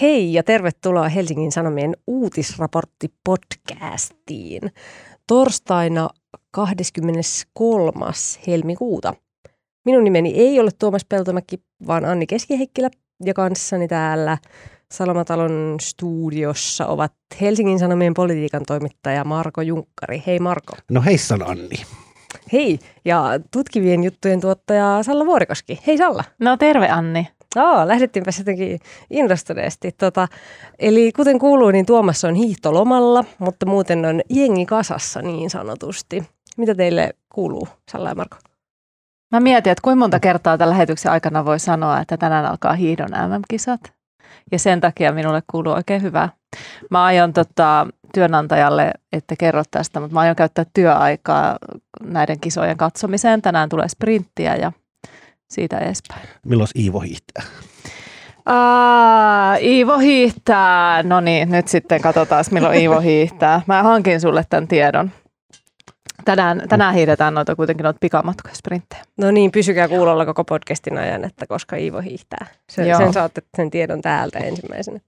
Hei ja tervetuloa Helsingin Sanomien uutisraporttipodcastiin torstaina 23. helmikuuta. Minun nimeni ei ole Tuomas Peltomäki, vaan Anni Keski-Heikkilä ja kanssani täällä Salamatalon studiossa ovat Helsingin Sanomien politiikan toimittaja Marko Junkkari. Hei Marko. No heissan Anni. Hei ja tutkivien juttujen tuottaja Salla Vuorikoski. Hei Salla. No terve Anni. Lähdettiinpä jotenkin innostuneesti. Eli kuten kuuluu, niin Tuomas on hiihtolomalla, mutta muuten on jengi kasassa niin sanotusti. Mitä teille kuuluu, Salla ja Marko? Mä mietin, että kuinka monta kertaa tämän lähetyksen aikana voi sanoa, että tänään alkaa hiihdon MM-kisat. Ja sen takia minulle kuuluu oikein hyvää. Mä aion työnantajalle, että kerro tästä, mutta mä aion käyttää työaikaa näiden kisojen katsomiseen. Tänään tulee sprinttiä ja siitä edespäin. Milloin Iivo hiihtää? Iivo hiihtää. No niin, nyt sitten katsotaan, milloin Iivo hiihtää. Mä hankin sulle tämän tiedon. Tänään hiihdetään kuitenkin noita pikamatkoja sprinttejä. No niin, pysykää kuulolla koko podcastin ajan, että koska Iivo hiihtää. Sen saatte sen tiedon täältä ensimmäisenä.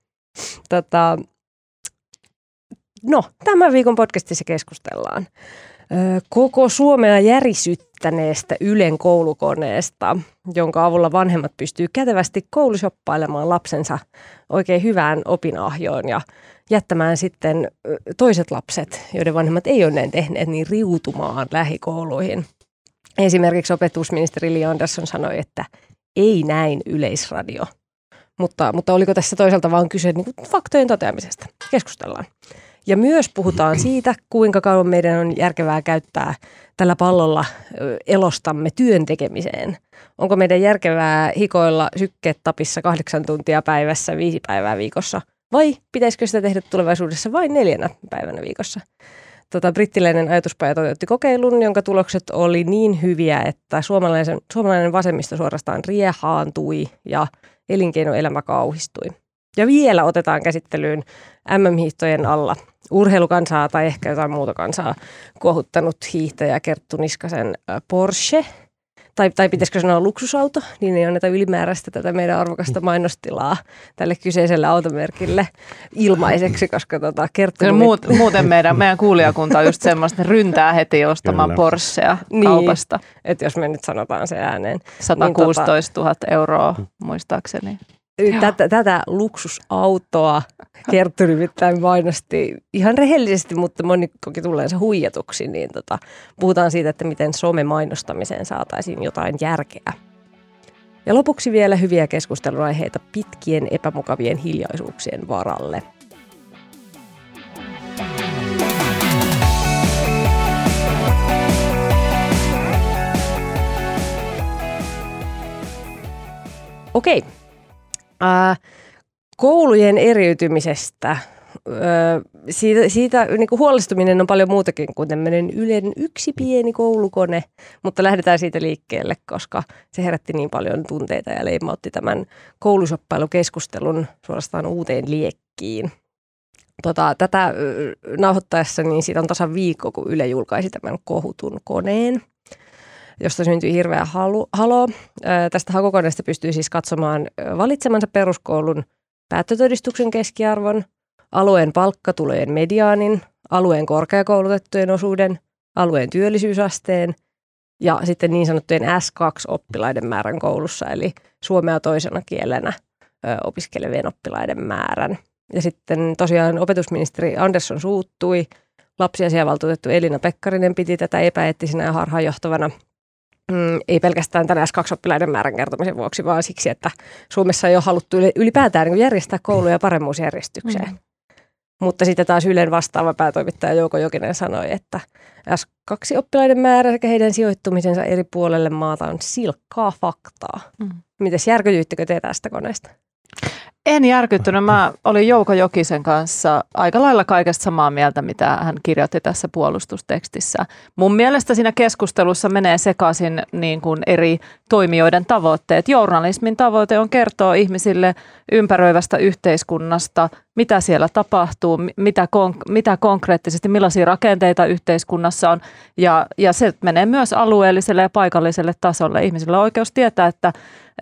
Tämän viikon podcastissa keskustellaan koko Suomea järisyttäneestä Ylen koulukoneesta, jonka avulla vanhemmat pystyy kätevästi koulusoppailemaan lapsensa oikein hyvään opinahjoon ja jättämään sitten toiset lapset, joiden vanhemmat ei ole näin tehneet, niin riutumaan lähikouluihin. Esimerkiksi opetusministeri Li Andersson sanoi, että ei näin Yleisradio. Mutta oliko tässä toisaalta vaan kyse niin kuin faktojen toteamisesta? Keskustellaan. Ja myös puhutaan siitä, kuinka kauan meidän on järkevää käyttää tällä pallolla elostamme työn tekemiseen. Onko meidän järkevää hikoilla sykkeet tapissa 8 tuntia päivässä 5 päivää viikossa? Vai pitäisikö sitä tehdä tulevaisuudessa vain 4 päivänä viikossa? Brittiläinen ajatuspaja toteutti kokeilun, jonka tulokset oli niin hyviä, että suomalainen vasemmisto suorastaan riehaantui ja elinkeinoelämä kauhistui. Ja vielä otetaan käsittelyyn MM-hiihtojen alla urheilukansaa tai ehkä jotain muuta kansaa kuohuttanut hiihtäjä Kerttu Niskasen Porsche. Tai pitäisikö sanoa luksusauto, niin ei anneta ylimääräistä tätä meidän arvokasta mainostilaa tälle kyseiselle automerkille ilmaiseksi, koska Kerttu... Muuten meidän kuulijakunta on just semmoista, ryntää heti ostamaan Porschea kaupasta. Niin, että jos me nyt sanotaan se ääneen. 116 000 euroa muistaakseni. Tätä luksusautoa Kerttu nimittäin mainosti ihan rehellisesti, mutta moni koki tulleensa huijatuksi, niin puhutaan siitä, että miten somemainostamiseen saataisiin jotain järkeä. Ja lopuksi vielä hyviä keskusteluaiheita pitkien epämukavien hiljaisuuksien varalle. Okei. Koulujen eriytymisestä, siitä niin kuin huolestuminen on paljon muutakin kuin tämmöinen Ylen yksi pieni koulukone, mutta lähdetään siitä liikkeelle, koska se herätti niin paljon tunteita ja leimautti tämän koulushoppailukeskustelun suorastaan uuteen liekkiin. Tätä nauhoittaessa niin siitä on tasan viikko, kun Yle julkaisi tämän kohutun koneen, josta syntyi hirveä haloo. Tästä hakukoneesta pystyy siis katsomaan valitsemansa peruskoulun päättötodistuksen keskiarvon, alueen palkkatulojen mediaanin, alueen korkeakoulutettujen osuuden, alueen työllisyysasteen ja sitten niin sanottujen S2-oppilaiden määrän koulussa, eli suomea toisena kielenä opiskelevien oppilaiden määrän. Ja sitten tosiaan opetusministeri Andersson suuttui, lapsiasiavaltuutettu Elina Pekkarinen piti tätä epäeettisenä ja harhaanjohtavana. Ei pelkästään tämän S2-oppilaiden määrän kertomisen vuoksi, vaan siksi, että Suomessa ei ole haluttu ylipäätään järjestää kouluja paremmuusjärjestykseen. Mm. Mutta sitten taas Ylen vastaava päätoimittaja Jouko Jokinen sanoi, että S2-oppilaiden määrä sekä heidän sijoittumisensa eri puolelle maata on silkkaa faktaa. Mm. Mites järkytyyttekö te tästä koneesta? En järkyttynyt. Mä olin Jouko Jokisen kanssa aika lailla kaikesta samaa mieltä, mitä hän kirjoitti tässä puolustustekstissä. Mun mielestä siinä keskustelussa menee sekaisin niin kuin eri toimijoiden tavoitteet. Journalismin tavoite on kertoa ihmisille ympäröivästä yhteiskunnasta, mitä siellä tapahtuu, mitä konkreettisesti, millaisia rakenteita yhteiskunnassa on. Ja se menee myös alueelliselle ja paikalliselle tasolle. Ihmisillä on oikeus tietää, että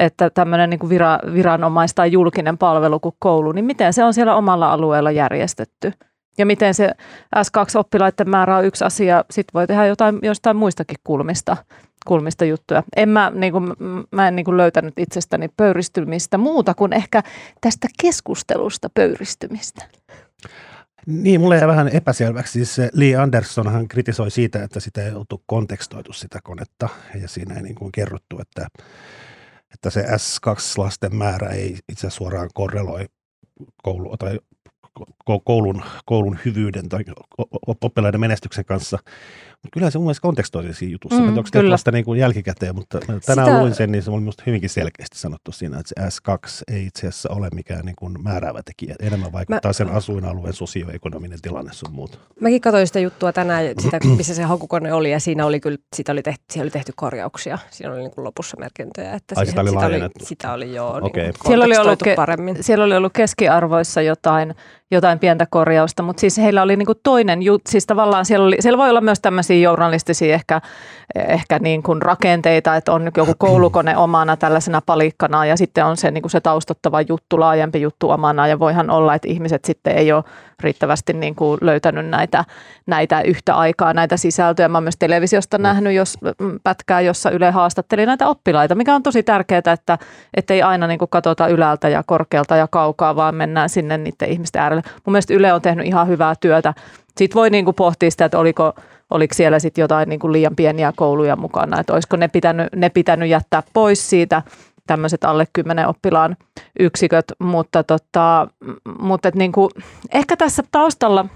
että tämmöinen niin kuin viranomais- tai julkinen palvelu kuin koulu, niin miten se on siellä omalla alueella järjestetty? Ja miten se S2-oppilaiden määrä on yksi asia, sitten voi tehdä jotain jostain muistakin kulmista juttuja. Mä en löytänyt itsestäni pöyristymistä muuta kuin ehkä tästä keskustelusta pöyristymistä. Niin, mulle jää vähän epäselväksi. Siis Li Andersson hän kritisoi siitä, että sitä ei oltu kontekstoitu sitä konetta ja siinä ei niin kuin kerrottu, että se S2-lasten määrä ei itse suoraan korreloi koulua tai koulun hyvyyden tai oppilaiden menestyksen kanssa. Mutta kyllähän se mun mielestä kontekstoisi siinä jutussa. Onko se vasta niin kuin jälkikäteen, mutta tänään luin sen, niin se oli minusta hyvinkin selkeästi sanottu siinä, että se S2 ei itse asiassa ole mikään niin kuin määräävä tekijä. Enemmän vaikuttaa sen asuinalueen sosioekonominen tilanne sun muuta. Mäkin katsoin sitä juttua tänään, sitä, missä se hakukone oli, ja siinä oli kyllä, siihen oli tehty korjauksia. Siinä oli niin kuin lopussa merkintöjä. Että sitä oli kontekstoitu paremmin. Siellä oli ollut keskiarvoissa jotain pientä korjausta, mutta siis heillä oli niinku toinen juttu, siis tavallaan siellä voi olla myös tämmöisiä journalistisia ehkä niin kuin rakenteita, että on joku koulukone omana tällaisena palikkana ja sitten on se, niinku se taustottava juttu, laajempi juttu omana ja voihan olla, että ihmiset sitten ei ole riittävästi niinku löytänyt näitä yhtä aikaa, näitä sisältöjä. Mä oon myös televisiosta nähnyt pätkää, jossa Yle haastatteli näitä oppilaita, mikä on tosi tärkeää, että ei aina niinku katsota ylältä ja korkealta ja kaukaa, vaan mennään sinne niiden ihmisten äärelle. Mun mielestä Yle on tehnyt ihan hyvää työtä. Sitten voi niinku pohtia sitä, että oliko siellä sit jotain niinku liian pieniä kouluja mukana, että olisiko ne pitänyt jättää pois siitä, tämmöiset alle 10 oppilaan yksiköt, mutta et niinku, ehkä tässä taustalla...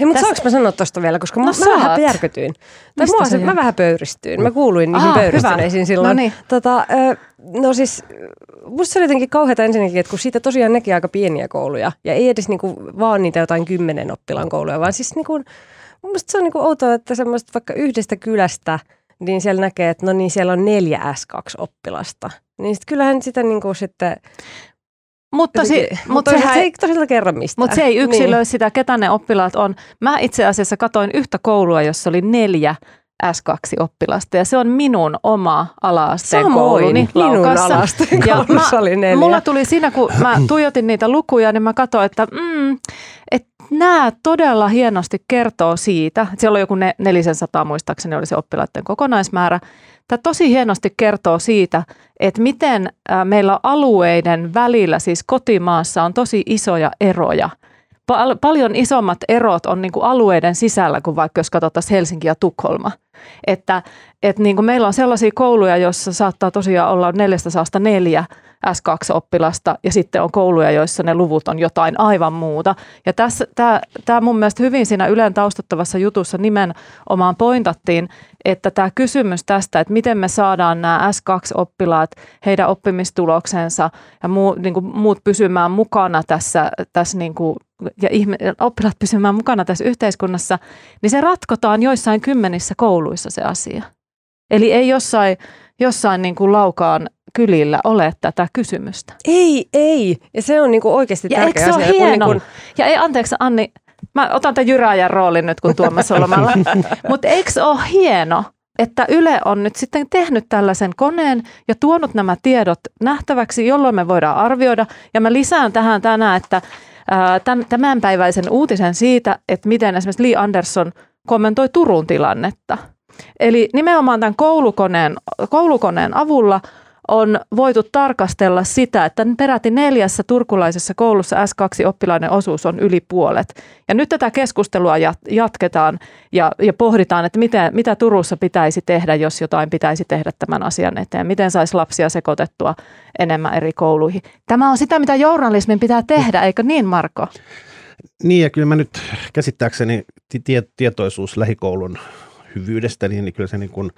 Hei, mutta saanko mä sanoa tuosta vielä, koska mä vähän järkytyin. Mä vähän pöyristyin. Mä kuuluin niihin pöyristyneisiin silloin. No niin. Siis musta se oli jotenkin kauheata ensinnäkin, että kun siitä tosiaan nekin aika pieniä kouluja. Ja ei edes niinku vaan niitä jotain 10 oppilaan kouluja, vaan siis niinku, musta se on niinku outoa, että semmoista vaikka yhdestä kylästä, niin siellä näkee, että no niin siellä on 4 S2-oppilasta. Niin sit kyllähän sitä niinku sitten... Mutta se ei tosiaan kerro mistään. Mutta se ei yksilöi sitä, ketä ne oppilaat on. Mä itse asiassa katsoin yhtä koulua, jossa oli 4 S2-oppilasta. Ja se on minun oma ala-asteen kouluni Laukassa. Minun ala-asteen koulussa oli 4. Mulla tuli siinä, kun mä tuijotin niitä lukuja, niin mä katsoin, että nämä todella hienosti kertoo siitä. Siellä oli joku 400 muistaakseni oli se oppilaiden kokonaismäärä. Tämä tosi hienosti kertoo siitä, että miten meillä alueiden välillä, siis kotimaassa on tosi isoja eroja. Paljon isommat erot on niin kuin alueiden sisällä kuin vaikka jos katsottaisiin Helsinki ja Tukholma. Että niin kuin meillä on sellaisia kouluja, joissa saattaa tosiaan olla 404 S2-oppilasta ja sitten on kouluja, joissa ne luvut on jotain aivan muuta. Ja tämä mun mielestä hyvin siinä Ylen taustattavassa jutussa nimenomaan pointattiin, että tämä kysymys tästä, että miten me saadaan nämä S2-oppilaat, heidän oppimistuloksensa ja muut pysymään mukana tässä niin kuin ja oppilaat pysymään mukana tässä yhteiskunnassa, niin se ratkotaan joissain 10 kouluissa se asia. Eli ei jossain niin kuin Laukaan kylillä ole tätä kysymystä. Ei. Ja se on niin kuin oikeasti tärkeä asia. Ja eikö se ole hieno? Ja ei, anteeksi Anni, mä otan tämän jyrääjän roolin nyt, kun Tuomas on lomalla. Mutta eikö ole hieno, että Yle on nyt sitten tehnyt tällaisen koneen ja tuonut nämä tiedot nähtäväksi, jolloin me voidaan arvioida. Ja mä lisään tähän tänään, että tämänpäiväisen uutisen siitä, että miten esimerkiksi Li Andersson kommentoi Turun tilannetta. Eli nimenomaan tämän koulukoneen avulla on voitu tarkastella sitä, että peräti 4 turkulaisessa koulussa S2-oppilaiden osuus on yli puolet. Ja nyt tätä keskustelua jatketaan ja pohditaan, että mitä Turussa pitäisi tehdä, jos jotain pitäisi tehdä tämän asian eteen. Miten saisi lapsia sekoitettua enemmän eri kouluihin. Tämä on sitä, mitä journalismin pitää tehdä, eikö niin Marko? Niin ja kyllä mä nyt käsittääkseni tietoisuus lähikoulun hyvyydestä, niin kyllä se niin kuin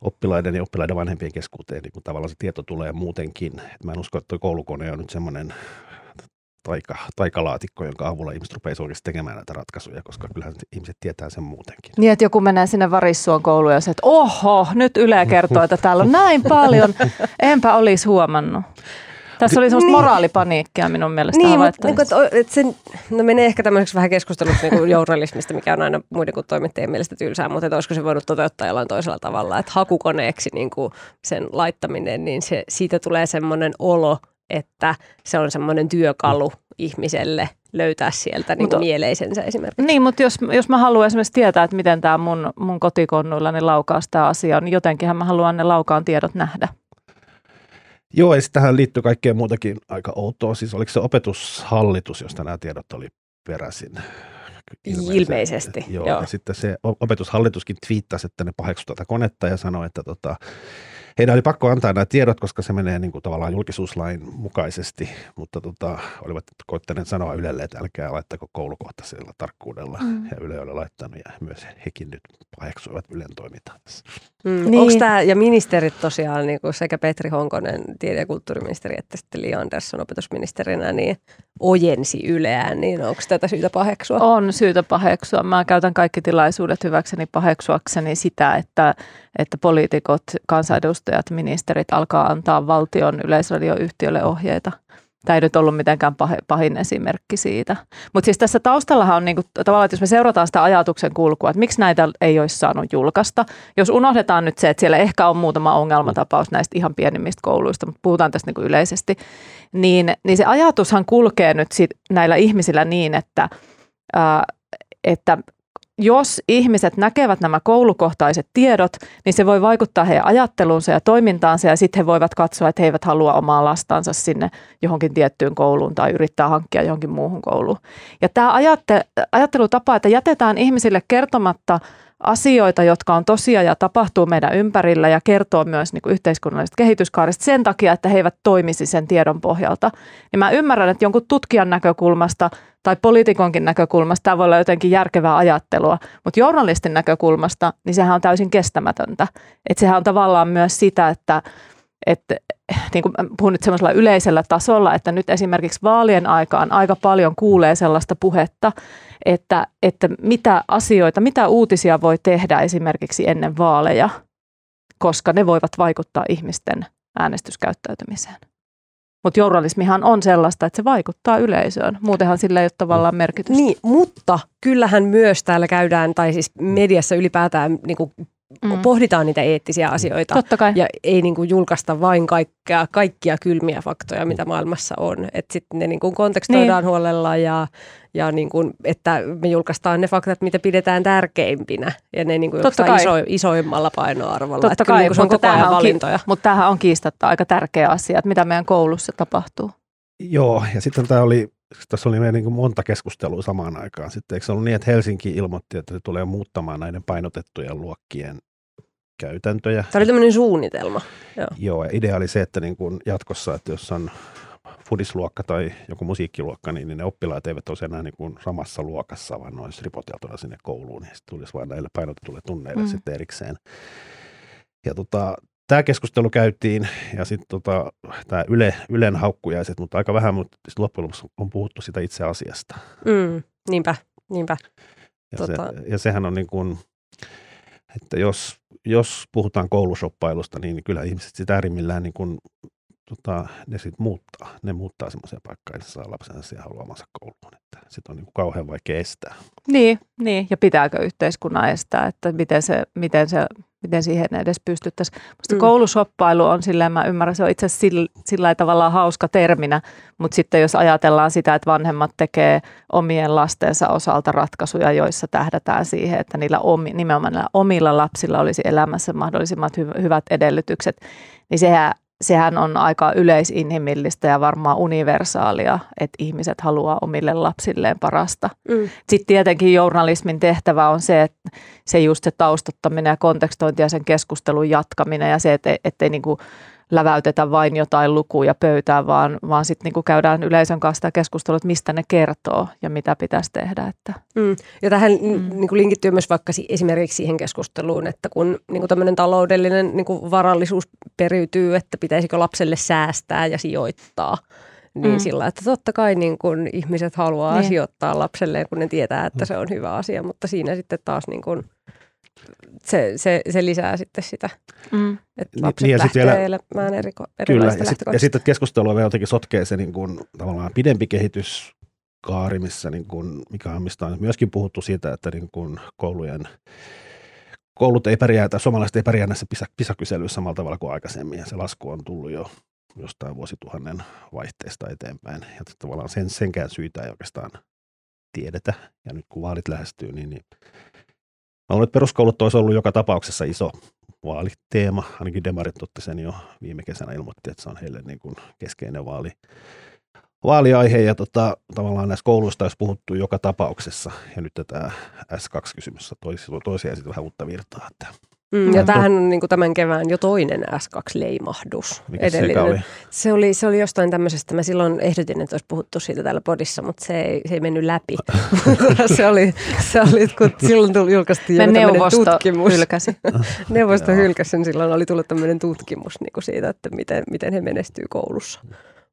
oppilaiden ja oppilaiden vanhempien keskuuteen, niin kun tavallaan se tieto tulee muutenkin. Mä en usko, että tuo koulukone on nyt semmoinen taikalaatikko, jonka avulla ihmiset rupeaisi oikeasti tekemään näitä ratkaisuja, koska kyllähän ihmiset tietää sen muutenkin. Niin, että joku menee sinne Varissuon kouluun ja se, että oho, nyt Yle kertoo, että täällä on näin paljon, enpä olisi huomannut. Tässä oli semmoista moraalipaniikkia minun mielestä havaittavissa. Niin, no menee ehkä tämmöiseksi vähän keskusteluksi niin kuin journalismista, mikä on aina muiden kuin toimittajien mielestä tylsää, mutta olisiko se voinut toteuttaa jollain toisella tavalla, että hakukoneeksi niin kuin sen laittaminen, niin se, siitä tulee semmoinen olo, että se on semmoinen työkalu ihmiselle löytää sieltä niin kuin mieleisensä esimerkiksi. Niin, mutta jos mä haluan esimerkiksi tietää, että miten tämä mun kotikonnuillani laukaus tämä asia, niin jotenkinhän mä haluan ne laukaan tiedot nähdä. Joo, ja sitten tähän liittyy kaikkea muutakin aika outoa. Siis oliko se opetushallitus, josta nämä tiedot oli peräisin? Ilmeisesti. Joo. Ja sitten se opetushallituskin twiittasi, että ne paheksuivat tätä konetta ja sanoi, että heidän oli pakko antaa nämä tiedot, koska se menee niin kuin tavallaan julkisuuslain mukaisesti, mutta olivat koittaneet sanoa Ylelle, että älkää laittako koulukohtaisella tarkkuudella. Ja Yle oli laittanut ja myös hekin nyt paheksuivat Ylen toimintaa. Niin. Onko tämä, ja ministerit tosiaan, niin kuin sekä Petri Honkonen, tiede- ja kulttuuriministeri, että sitten Li Andersson opetusministerinä, niin ojensi Yleään, niin onko tätä syytä paheksua? On syytä paheksua. Mä käytän kaikki tilaisuudet hyväkseni paheksuakseni sitä, että poliitikot, kansanedustajat, ministerit alkaa antaa valtion yleisradioyhtiölle ohjeita. Tämä ei nyt ollut mitenkään pahin esimerkki siitä. Mutta siis tässä taustallahan on niinku, tavallaan, että jos me seurataan sitä ajatuksen kulkua, että miksi näitä ei olisi saanut julkaista. Jos unohdetaan nyt se, että siellä ehkä on muutama ongelmatapaus näistä ihan pienimmistä kouluista, mutta puhutaan tästä niinku yleisesti, niin se ajatushan kulkee nyt näillä ihmisillä niin, että jos ihmiset näkevät nämä koulukohtaiset tiedot, niin se voi vaikuttaa heidän ajatteluunsa ja toimintaansa, ja sitten he voivat katsoa, että he eivät halua omaa lastansa sinne johonkin tiettyyn kouluun tai yrittää hankkia johonkin muuhun kouluun. Ja tämä ajattelutapa, että jätetään ihmisille kertomatta asioita, jotka on tosia ja tapahtuu meidän ympärillä ja kertoo myös niin kuin yhteiskunnallisesta kehityskaarista sen takia, että he eivät toimisi sen tiedon pohjalta. Niin mä ymmärrän, että jonkun tutkijan näkökulmasta tai poliitikonkin näkökulmasta tämä voi olla jotenkin järkevää ajattelua, mutta journalistin näkökulmasta niin sehän on täysin kestämätöntä. Että sehän on tavallaan myös sitä, että niin kuin puhun nyt semmoisella yleisellä tasolla, että nyt esimerkiksi vaalien aikaan aika paljon kuulee sellaista puhetta, että mitä asioita, mitä uutisia voi tehdä esimerkiksi ennen vaaleja, koska ne voivat vaikuttaa ihmisten äänestyskäyttäytymiseen. Mutta journalismihan on sellaista, että se vaikuttaa yleisöön. Muutenhan sillä ei ole tavallaan merkitystä. Niin, mutta kyllähän myös täällä käydään, tai siis mediassa ylipäätään niinku pohditaan niitä eettisiä asioita. Totta kai. Ja ei niin kuin julkaista vain kaikkia kylmiä faktoja, mitä maailmassa on. Että sitten ne niin kuin kontekstoidaan huolella ja niin kuin, että me julkaistaan ne faktat, mitä pidetään tärkeimpinä. Ja ne niin kuin julkaistaan isoimmalla painoarvolla. Totta kai, niin kuin se on koko ajan valintoja. Mutta tämähän on kiistatta aika tärkeä asia, että mitä meidän koulussa tapahtuu. Joo, ja sitten tässä oli meidän niin kuin monta keskustelua samaan aikaan. Sitten eikö se ollut niin, että Helsinki ilmoitti, että se tulee muuttamaan näiden painotettujen luokkien käytäntöjä? Tämä oli tämmöinen suunnitelma. Joo, ja idea oli se, että niin kuin jatkossa, että jos on foodisluokka tai joku musiikkiluokka, niin ne oppilaat eivät olisi enää niin kuin samassa luokassa, vaan ne olisi ripoteltuna sinne kouluun. Ja sitten tulisi vain näille painotetuille tunneille sitten erikseen. Ja tämä keskustelu käytiin ja sitten tämä Ylen haukkujaiset, mutta aika vähän, mutta loppujen lopuksi on puhuttu sitä itse asiasta. Niinpä. Ja, ja sehän on niin kuin, että jos puhutaan koulusoppailusta, niin kyllä ihmiset sitä äärimmillään niin kuin, ne sitten muuttaa. Ne muuttaa semmoiseen paikkaan, että saa lapsensa siihen haluamansa kouluun. Sitten on niin kuin kauhean vaikea estää. Niin. Ja pitääkö yhteiskunnan estää, että miten siihen edes pystyttäisiin. Musta koulusoppailu on silleen, mä ymmärrän, se on itse asiassa sillä tavalla hauska terminä, mutta sitten jos ajatellaan sitä, että vanhemmat tekee omien lastensa osalta ratkaisuja, joissa tähdätään siihen, että nimenomaan niillä omilla lapsilla olisi elämässä mahdollisimmat hyvät edellytykset, niin sehän on aika yleisinhimillistä ja varmaan universaalia, että ihmiset haluaa omille lapsilleen parasta. Sitten tietenkin journalismin tehtävä on se, että se taustottaminen ja kontekstointi ja sen keskustelun jatkaminen ja se, ettei niinku läväytetä vain jotain lukuja pöytään, vaan sitten niinku käydään yleisön kanssa sitä keskustelua, että mistä ne kertoo ja mitä pitäisi tehdä. Että. Ja tähän niinku linkittyy myös vaikka esimerkiksi siihen keskusteluun, että kun niinku tämmöinen taloudellinen niinku varallisuus periytyy, että pitäisikö lapselle säästää ja sijoittaa. Niin sillä, että totta kai niin kun ihmiset haluaa sijoittaa lapselleen, kun ne tietää, että se on hyvä asia, mutta siinä sitten taas niin kun se lisää sitten sitä, että lapset niin, lähtee vielä, elämään erilaista lähtökohdista. Ja sitten keskustelua vielä jotenkin sotkee se niin kuin, tavallaan pidempi kehityskaari, missä, niin kuin, mistä on myöskin puhuttu siitä, että niin kuin koulut ei pärjää, tai suomalaiset ei pärjää näissä PISA-kyselyissä samalla tavalla kuin aikaisemmin, ja se lasku on tullut jo jostain vuosituhannen vaihteesta eteenpäin, ja tavallaan senkään syytä ei oikeastaan tiedetä, ja nyt kun vaalit lähestyy, niin mä olen, että peruskoulut olisi ollut joka tapauksessa iso vaaliteema, ainakin demarit otti sen jo viime kesänä, ilmoitti, että se on heille niin kuin keskeinen vaaliaihe, ja tavallaan näissä kouluista olisi puhuttu joka tapauksessa, ja nyt tämä S2-kysymys toisiaan sitten vähän uutta virtaa. Ja tämähän on niin kuin tämän kevään jo toinen S2-leimahdus. Mikä oli? Se oli jostain tämmöisestä, mä silloin ehdotin, että olisi puhuttu siitä täällä podissa, mutta se ei mennyt läpi. se oli, kun silloin julkaistiin jo tämmöinen tutkimus. Neuvosto hylkäsi sen, silloin oli tullut tämmöinen tutkimus niin kuin siitä, että miten he menestyy koulussa.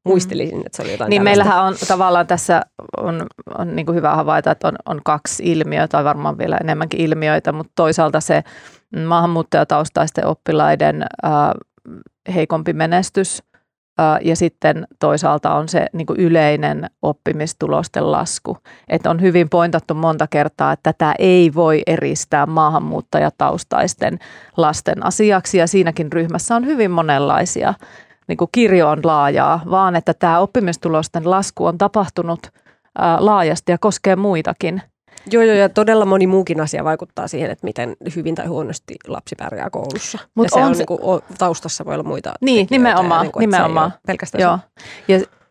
Muistelisin, että se oli jotain niin tällaista. Meillähän on tavallaan tässä on niin kuin hyvä havaita, että on kaksi ilmiötä, tai varmaan vielä enemmänkin ilmiöitä, mutta toisaalta se maahanmuuttajataustaisten oppilaiden heikompi menestys ja sitten toisaalta on se niin kuin yleinen oppimistulosten lasku. Että on hyvin pointattu monta kertaa, että tätä ei voi eristää maahanmuuttajataustaisten lasten asiaksi ja siinäkin ryhmässä on hyvin monenlaisia niin kuin kirjo on laajaa, vaan että tämä oppimistulosten lasku on tapahtunut laajasti ja koskee muitakin. Joo, ja todella moni muukin asia vaikuttaa siihen, että miten hyvin tai huonosti lapsi pärjää koulussa. Mut ja se on se, niin kuin, taustassa voi olla muita niin, tekijöitä. Nimenomaan. Se pelkästään joo.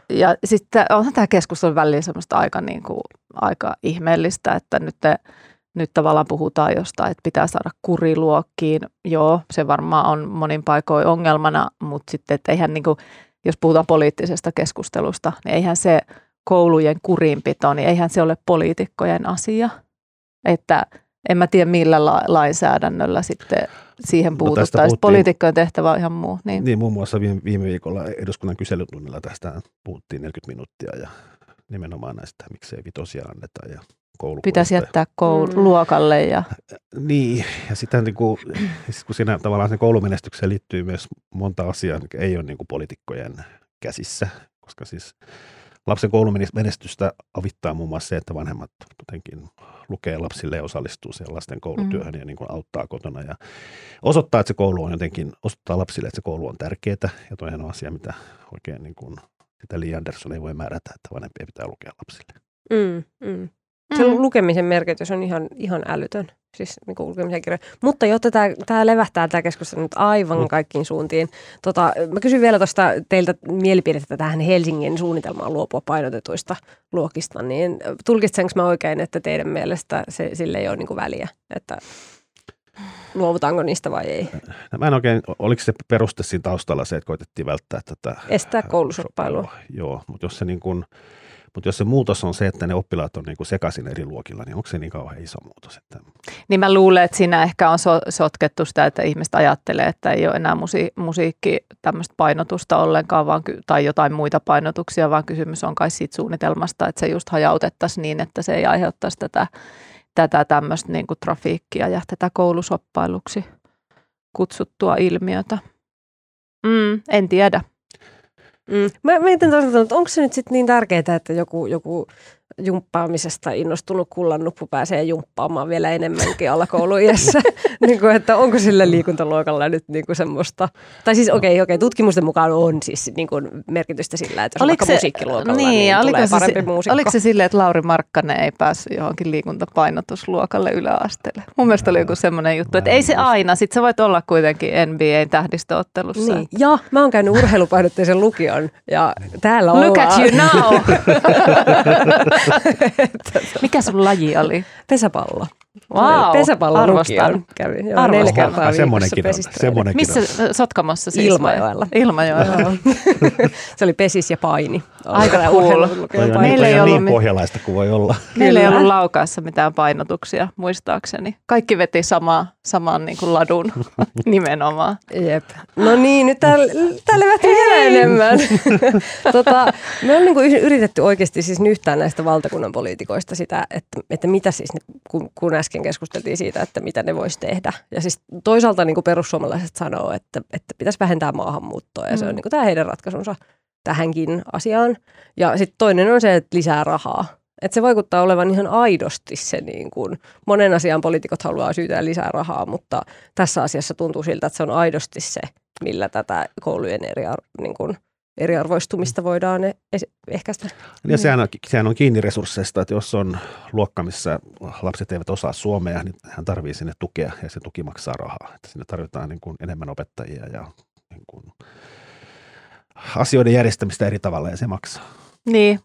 Ja sitten onhan tämä keskustelun väliin semmoista aika ihmeellistä, että nyt tavallaan puhutaan jostain, että pitää saada kuriluokkiin. Joo, se varmaan on monin paikoin ongelmana, mutta sitten, että eihän niin kuin, jos puhutaan poliittisesta keskustelusta, niin eihän se koulujen kurinpito, niin eihän se ole poliitikkojen asia. Että en mä tiedä millä lainsäädännöllä sitten siihen puututtaisiin. No poliitikkojen tehtävä on ihan muu. Niin muun muassa viime viikolla eduskunnan kyselytunnilla tästä puhuttiin 40 minuuttia ja nimenomaan näistä, miksei vitosia anneta ja pitäisi jättää luokalle. Niin, ja sitten niin kun siinä tavallaan sen koulumenestykseen liittyy myös monta asiaa, mikä ei ole niin kuin poliitikkojen käsissä, koska siis lapsen koulumenestystä avittaa muun muassa se, että vanhemmat jotenkin lukee lapsille ja osallistuu siihen lasten koulutyöhön ja niin kuin auttaa kotona ja osoittaa, että se koulu on jotenkin, osoittaa lapsille, että se koulu on tärkeää ja toinen on asia, mitä oikein niin kuin, sitä Li Andersson ei voi määrätä, että vanhempia pitää lukea lapsille. Se lukemisen merkitys on ihan älytön, siis niin kuin lukemisen kirjoja. Mutta jotta tämä levähtää tämä keskustelu nyt aivan kaikkiin suuntiin. Mä kysyn vielä tuosta teiltä mielipidettä tähän Helsingin suunnitelmaan luopua painotetuista luokista. Niin tulkitsenko mä oikein, että teidän mielestä sille ei ole niin kuin väliä, että luovutaanko niistä vai ei? Mä en oikein, oliko se peruste siinä taustalla se, että koitettiin välttää tätä estää koulusoppailua. Joo, mutta jos se muutos on se, että ne oppilaat on niinku sekaisin eri luokilla, niin onko se niin kauhean iso muutos? Niin mä luulen, että siinä ehkä on sotkettu sitä, että ihmiset ajattelee, että ei ole enää musiikki tämmöistä painotusta ollenkaan, vaan tai jotain muita painotuksia, vaan kysymys on kai siitä suunnitelmasta, että se just hajautettaisiin niin, että se ei aiheuttaisi tätä tämmöistä niinku trafiikkia ja tätä koulusoppailuksi kutsuttua ilmiötä. En tiedä. Mä mietin toisaalta, että onko se nyt sitten niin tärkeää, että joku jumppaamisesta innostunut kullannuppu pääsee jumppaamaan vielä enemmänkin alakouluiässä, niin kuin, että onko sillä liikuntaluokalla nyt niin kuin semmoista, tai siis okei, tutkimusten mukaan on siis niin kuin merkitystä sillä, että jos vaikka musiikkiluokalla niin tulee parempi muusikko. Oliko se silleen, että Lauri Markkanen ei päässyt johonkin liikuntapainotusluokalle yläasteelle? Mun mielestä oli joku semmoinen juttu, että ei se aina, sit sä voit olla kuitenkin NBA-tähdistöottelussa. Niin. Ja mä oon käynyt urheilupainotteisen lukion, ja täällä ollaan. Look at you now! Mikä sun laji oli? Pesäpallo. Wow, pesäpallolukion kävi. Joo, 4 kertaa viikossa pesistä. Missä Sotkamossa siis? Ilmajoella. Se oli pesis ja paini. Aika cool. Meillä ei ollut pohjalaista kuin voi olla. Meillä ei ollut Laukaassa mitään painotuksia, muistaakseni. Kaikki veti samaan niin kuin ladun nimenomaan. Jep. No niin, nyt tää levähti vielä enemmän. Me on niin kuin yritetty oikeasti siis nyhtää näistä valtakunnan poliitikoista sitä, että mitä siis kun äsken keskusteltiin siitä, että mitä ne voisi tehdä. Ja siis toisaalta niin kuin perussuomalaiset sanoo, että pitäisi vähentää maahanmuuttoa ja se on niin kuin tämä heidän ratkaisunsa tähänkin asiaan. Ja sitten toinen on se, että lisää rahaa. Että se vaikuttaa olevan ihan aidosti se niin kuin, monen asian poliitikot haluaa syytää lisää rahaa, mutta tässä asiassa tuntuu siltä, että se on aidosti se, millä tätä koulujen niin kuin, eriarvoistumista voidaan ehkäistä. Ja sehän on kiinni resursseista, että jos on luokka, missä lapset eivät osaa suomea, niin hän tarvitsee sinne tukea ja se tuki maksaa rahaa. Että sinne tarvitaan niin kuin, enemmän opettajia ja niin kuin, asioiden järjestämistä eri tavalla ja se maksaa. Niin,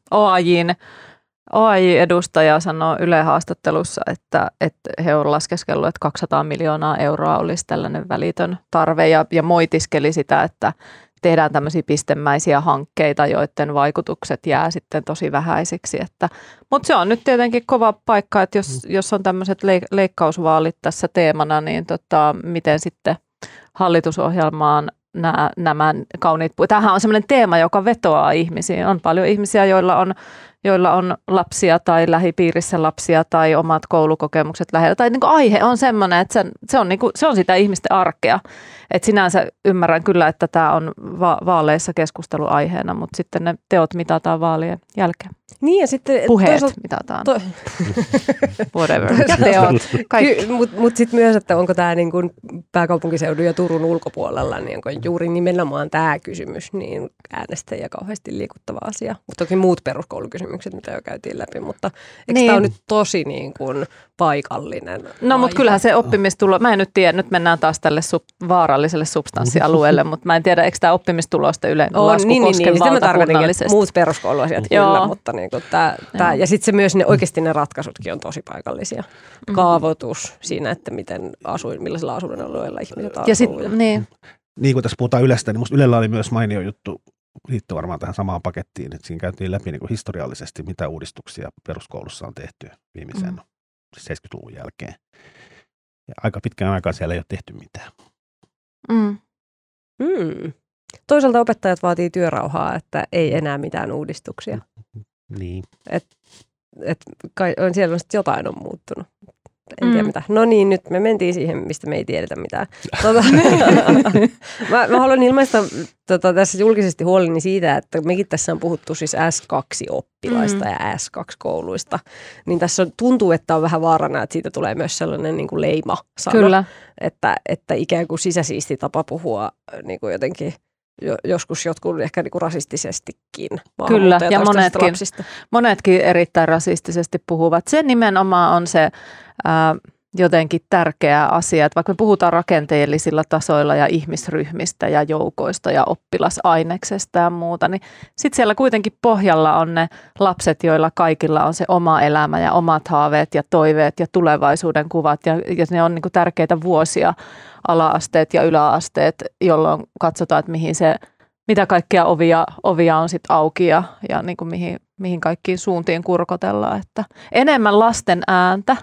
OAJ-edustaja sanoi Yle haastattelussa, että he on laskeskellut, että 200 miljoonaa euroa olisi tällainen välitön tarve ja moitiskeli sitä, että tehdään tämmöisiä pistemäisiä hankkeita, joiden vaikutukset jää sitten tosi vähäisiksi. Mutta se on nyt tietenkin kova paikka, että jos on tämmöiset leikkausvaalit tässä teemana, niin miten sitten hallitusohjelmaan nämä kauniit puolet. Tämähän on semmoinen teema, joka vetoaa ihmisiin. On paljon ihmisiä, joilla on lapsia tai lähipiirissä lapsia tai omat koulukokemukset lähellä. Tai niin kuin aihe on semmoinen, että se on sitä ihmisten arkea. Et sinänsä ymmärrän kyllä, että tämä on vaaleissa keskusteluaiheena, mutta sitten ne teot mitataan vaalien jälkeen. Niin ja sitten puheet mitataan. Whatever. Ja teot. Mutta sitten myös, että onko tämä niin kuin pääkaupunkiseudun ja Turun ulkopuolella, niin onko juuri nimenomaan tämä kysymys niin äänestäjä kauheasti liikuttava asia. Mutta toki muut peruskoulukysymykset, mitä jo käytiin läpi, mutta eikö tämä ole nyt tosi niin kuin paikallinen? No mutta kyllähän se oppimistulo, mä en nyt tiedä, nyt mennään taas tälle vaaralliselle substanssialueelle, mutta mä en tiedä, eikö tämä oppimistulosta yleensä lasku koske valtakunnallisesti. Muut peruskouluasiat kyllä, mutta niin kuin tämä, ja sitten se myös oikeasti ne ratkaisutkin on tosi paikallisia. Kaavoitus siinä, että miten millaisilla asuuden alueilla ihmiset asuu. Ja sitten niin kuin tässä puhutaan Ylestä, niin musta Ylellä oli myös mainio juttu, liittyy varmaan tähän samaan pakettiin, että siinä käytiin läpi niin kuin historiallisesti, mitä uudistuksia peruskoulussa on tehty viimeisen 70-luvun jälkeen. Ja aika pitkään aikaan siellä ei ole tehty mitään. Toisaalta opettajat vaatii työrauhaa, että ei enää mitään uudistuksia. Niin. Siellä on sitten jotain on muuttunut. En tiedä mitä. No niin, nyt me mentiin siihen, mistä me ei tiedetä mitään. Mä haluan ilmaista tässä julkisesti huoleni siitä, että mekin tässä on puhuttu siis S2-oppilaista ja S2-kouluista. Niin tässä tuntuu, että on vähän vaarana, että siitä tulee myös sellainen niin kuin leima-sana. Kyllä. Että ikään kuin sisäsiisti tapa puhua niin kuin jotenkin. Joskus jotkut ehkä niin kuin rasistisestikin. Kyllä, ja monetkin erittäin rasistisesti puhuvat. Se nimenomaan on se jotenkin tärkeä asia, että vaikka me puhutaan rakenteellisilla tasoilla ja ihmisryhmistä ja joukoista ja oppilasaineksesta ja muuta, niin sitten siellä kuitenkin pohjalla on ne lapset, joilla kaikilla on se oma elämä ja omat haaveet ja toiveet ja tulevaisuuden kuvat ja ne on niin kuin tärkeitä vuosia. Ala-asteet ja yläasteet, jolloin katsotaan, että mitä kaikkia ovia on sitten auki ja niin kuin mihin kaikkiin suuntiin kurkotellaan. Että enemmän lasten ääntä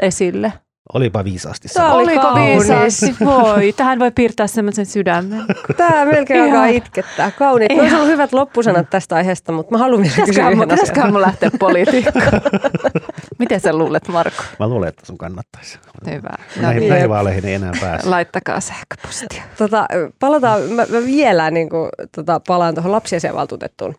esille. Olipa viisaasti sanottu. Oliko viisaasti? Voi. Tähän voi piirtää semmoisen sydämen. Tämä melkein alkaa itkettää. Kauniit. No, on ollut hyvät loppusanat tästä aiheesta, mutta mä haluan vielä kysyä yhden asian. Pitäisiköhän mun lähteä politiikkaan? Miten sä luulet, Marko? Mä luulen, että sun kannattaisi. Hyvä. Näin vaaleihin ei enää pääse. Laittakaa sähköpostia. Palataan, mä vielä niin kuin, palaan tuohon lapsiasiavaltuutettuun.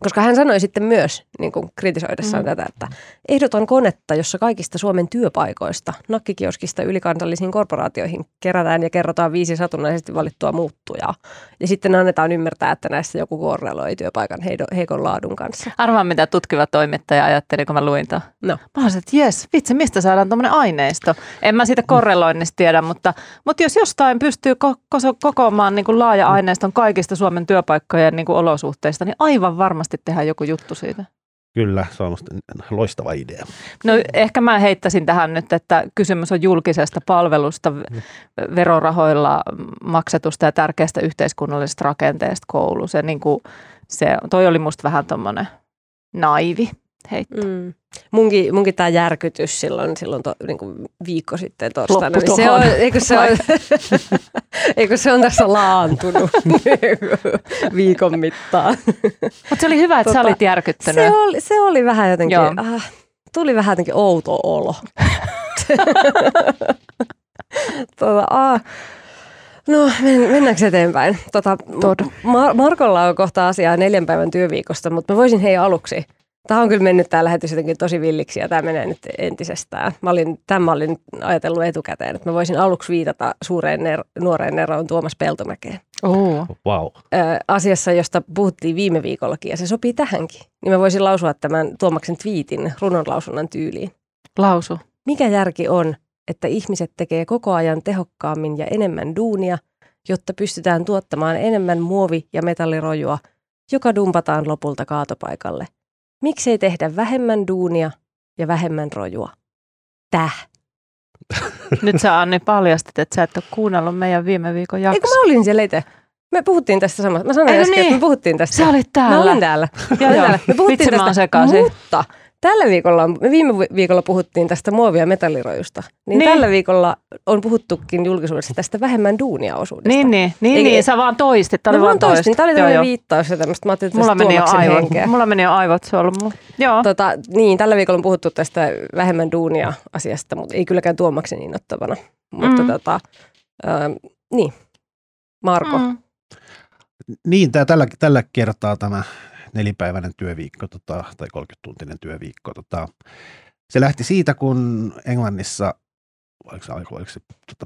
Koska hän sanoi sitten myös, niin kuin kritisoidessaan tätä, että ehdotan konetta, jossa kaikista Suomen työpaikoista, nakkikioskista ylikansallisiin korporaatioihin kerätään ja kerrotaan 5 satunnaisesti valittua muuttujaa. Ja sitten annetaan ymmärtää, että näissä joku korreloi työpaikan heikon laadun kanssa. Arvaa, mitä tutkiva toimittaja ajatteli, kun mä luin tämän. No. Mä olisin, että jes, vitsi, mistä saadaan tuommoinen aineisto? En mä siitä korreloinnista tiedä, mutta jos jostain pystyy kokoamaan niin kuin laaja aineiston kaikista Suomen työpaikkojen niin kuin olosuhteista, niin aivan varmasti tehdään joku juttu siitä. Kyllä, se on loistava idea. No ehkä mä heittäisin tähän nyt, että kysymys on julkisesta palvelusta, verorahoilla maksetusta ja tärkeästä yhteiskunnallisesta rakenteesta koulu. Se, niin kuin, se, toi oli musta vähän tommonen naivi heitto. Munkin tämä järkytys silloin niin kuin viikko sitten torstaina. Niin se on, eikö se on tässä laantunut viikon mittaan. Mutta se oli hyvä, että sä olit järkyttynyt. Se oli vähän jotenkin, tuli vähän jotenkin outo olo. No, mennäänkö eteenpäin? Markolla on kohta asiaa 4 päivän työviikosta, mutta mä voisin hei aluksi. Tämä on kyllä mennyt tämä lähetys jotenkin tosi villiksi ja tämä menee nyt entisestään. Mä olin ajatellut etukäteen, että mä voisin aluksi viitata suureen nuoreen eroon Tuomas Peltomäkeen. Oh. Wow. Asiassa, josta puhuttiin viime viikollakin ja se sopii tähänkin. Niin mä voisin lausua tämän Tuomaksen twiitin runonlausunnan tyyliin. Lausu. Mikä järki on, että ihmiset tekee koko ajan tehokkaammin ja enemmän duunia, jotta pystytään tuottamaan enemmän muovi- ja metallirojua, joka dumpataan lopulta kaatopaikalle? Miksei tehdä vähemmän duunia ja vähemmän rojua? Täh. Nyt sä, Anni, paljastit, että sä et ole kuunnellut meidän viime viikon jaksoa. Eikö mä olin siellä itse? Me puhuttiin tästä samasta. Mä sanoin äsken, että me puhuttiin tästä. Sä olit täällä. Mä olin täällä. Joo. Me puhuttiin tästä, mutta tällä viikolla, me viime viikolla puhuttiin tästä muovia ja metallirojusta. Niin. Tällä viikolla on puhuttukin julkisuudessa tästä vähemmän duunia -osuudesta. Niin, sä vaan toistit. Mä vaan toistin. Tämä oli tämmöinen viittaus ja tämmöistä. Mä ajattelin, että Tuomaksen henkeä. Mulla meni jo aivot, se on ollut mun. Niin, tällä viikolla on puhuttu tästä vähemmän duunia -asiasta, mutta ei kylläkään Tuomaksen innoittavana. Mutta niin, Marko. Mm. Niin, tällä kertaa tämä 4-päiväinen työviikko tai 30-tuntinen työviikko. Se lähti siitä, kun Englannissa,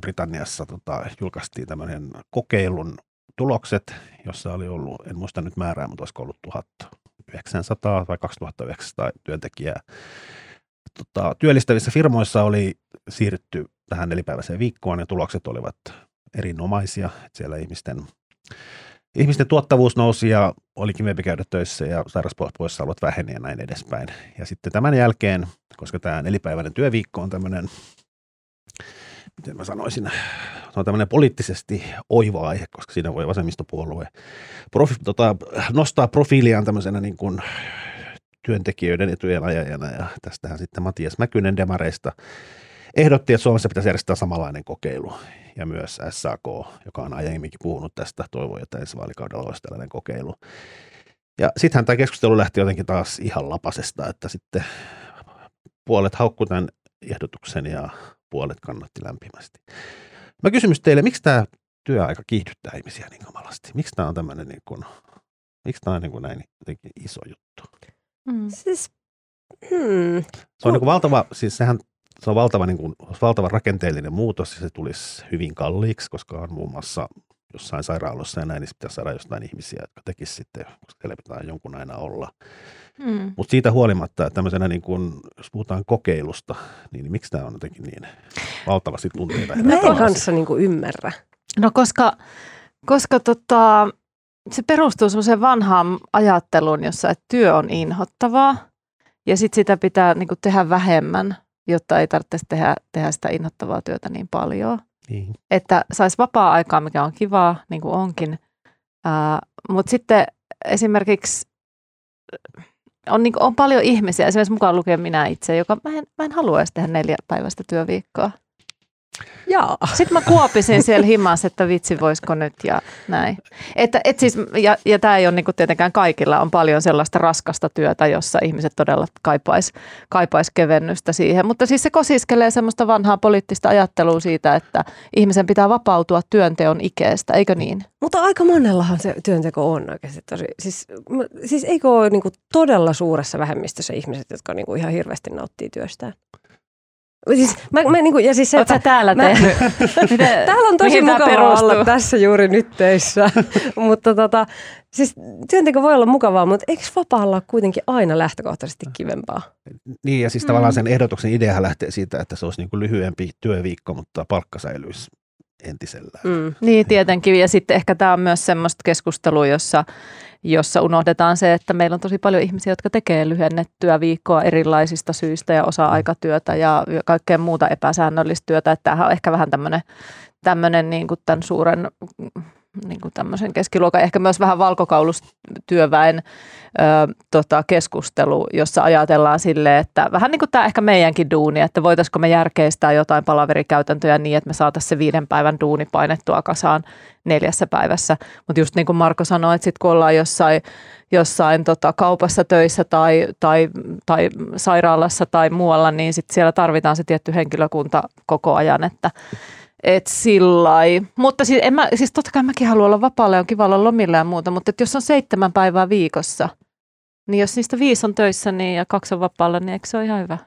Britanniassa julkaistiin tämmöinen kokeilun tulokset, jossa oli ollut, en muista nyt määrää, mutta olisiko ollut 1900 tai 2900 työntekijää. Työllistävissä firmoissa oli siirrytty tähän 4-päiväiseen viikkoon ja tulokset olivat erinomaisia. Siellä ihmisten tuottavuus nousi ja oli kivempi käydä töissä ja sairauspoissaolot väheni ja näin edespäin. Ja sitten tämän jälkeen, koska tämä 4-päiväinen työviikko on tämmöinen, miten mä sanoisin, on tämmöinen poliittisesti oiva aihe, koska siinä voi vasemmistopuolue nostaa profiiliaan tämmöisenä niin kuin työntekijöiden etujen ajajana. Ja tästähän sitten Matias Mäkynen demareista ehdotti, että Suomessa pitäisi järjestää samanlainen kokeilu, ja myös SAK, joka on aiemminkin puhunut tästä, toivoi, että ensi vaalikaudella olisi tällainen kokeilu. Ja sittenhän tämä keskustelu lähti jotenkin taas ihan lapasesta, että sitten puolet haukkui tämän ehdotuksen ja puolet kannatti lämpimästi. Mä kysymys teille, miksi tämä työaika kiihdyttää ihmisiä niin kamalasti? Miksi tämä on tämmöinen näin jotenkin iso juttu? Se on niin kuin valtava, siis sehän se on valtava rakenteellinen muutos ja se tulisi hyvin kalliiksi, koska on muun muassa jossain sairaalassa ja näin, niin pitää saada jostain ihmisiä, jotka tekisi sitten, koska teillä pitää jonkun aina olla. Mutta siitä huolimatta, että tämmöisenä niin kun, jos puhutaan kokeilusta, niin miksi tämä on jotenkin niin valtavasti tunteita? Mä en kanssa niin kuin ymmärrä. No koska se perustuu semmoiseen vanhaan ajatteluun, jossa että työ on inhottavaa ja sitten sitä pitää niin kuin tehdä vähemmän, jotta ei tarvitse tehdä sitä innoittavaa työtä niin paljon. Niin. Että saisi vapaa-aikaa, mikä on kivaa, niin kuin onkin. Mutta sitten esimerkiksi on paljon ihmisiä, esimerkiksi mukaan lukien minä itse, joka mä en halua edes tehdä 4-päiväistä työviikkoa. Jaa. Sitten mä kuopisin siellä himassa, että vitsi, voisiko nyt ja näin. Ja tämä ei ole niinku tietenkään kaikilla. On paljon sellaista raskasta työtä, jossa ihmiset todella kaipais kevennystä siihen. Mutta siis se kosiskelee semmoista vanhaa poliittista ajattelua siitä, että ihmisen pitää vapautua työnteon ikeestä, eikö niin? Mutta aika monellahan se työnteko on oikeasti tosi. Siis eikö ole niinku todella suuressa vähemmistössä ihmiset, jotka niinku ihan hirveästi nauttii työstään? Siis, täällä on tosi mukavaa olla tässä juuri nyt töissä, mutta siis työnteko voi olla mukavaa, mutta eikö vapaalla ole kuitenkin aina lähtökohtaisesti kivempaa? Niin ja siis tavallaan sen ehdotuksen ideahan lähtee siitä, että se olisi niin kuin lyhyempi työviikko, mutta palkka säilyisi entisellään. Niin tietenkin ja sitten ehkä tämä on myös semmoista keskustelua, jossa unohdetaan se, että meillä on tosi paljon ihmisiä, jotka tekee lyhennettyä viikkoa erilaisista syistä ja osa-aikatyötä ja kaikkea muuta epäsäännöllistä työtä. Että tämähän on ehkä vähän tämmöinen niin kuin tämän suuren niin kuin tämmöisen keskiluokan, ehkä myös vähän valkokaulustyöväen keskustelu, jossa ajatellaan silleen, että vähän niin kuin tämä ehkä meidänkin duuni, että voitaisiko me järkeistää jotain palaverikäytäntöjä niin, että me saataisiin se 5 päivän duuni painettua kasaan 4 päivässä. Mutta just niin kuin Marko sanoi, että sitten kun ollaan jossain jossain kaupassa töissä tai sairaalassa tai muualla, niin sit siellä tarvitaan se tietty henkilökunta koko ajan, että sillai. Mutta siis, siis totta kai mäkin haluan olla vapaalla ja on kiva olla lomilla ja muuta, mutta jos on 7 päivää viikossa, niin jos niistä 5 on töissä niin, ja 2 on vapaalla, niin eikö se ole ihan hyvä?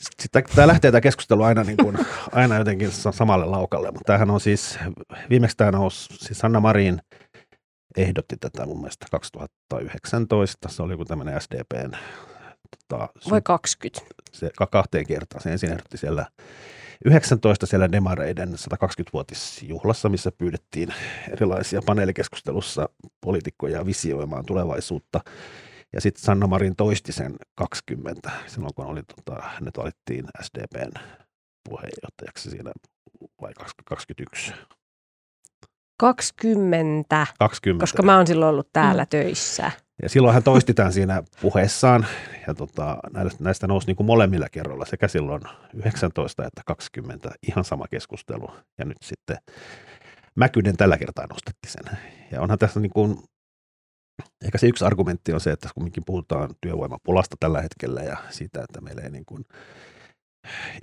Sitten tämä lähtee tämä keskustelu aina, niin kuin, aina jotenkin samalle laukalle, mutta tämähän on siis, viimeksi tämä nousi, siis Hanna Marin ehdotti tätä mun mielestä 2019, se oli joku tämmöinen SDPn. Vai 20? Se 2 kertaa, se ensin ehdotti siellä 19 siellä demareiden 120-vuotisjuhlassa, missä pyydettiin erilaisia paneelikeskustelussa poliitikkoja visioimaan tulevaisuutta. Ja sitten Sanna Marin toisti sen 20 silloin, kun oli, ne valittiin SDPn puheenjohtajaksi siinä vai 21. 20, koska mä oon silloin ollut täällä töissä. Ja silloin hän toisti tämän siinä puheessaan ja näistä nousi niin kuin molemmilla kerralla sekä silloin 19 että 20 ihan sama keskustelu. Ja nyt sitten Mäkynen tällä kertaa nostatti sen. Ja onhan tässä niin kuin, ehkä se yksi argumentti on se, että kumminkin puhutaan työvoimapulasta tällä hetkellä ja siitä, että meillä ei niin kuin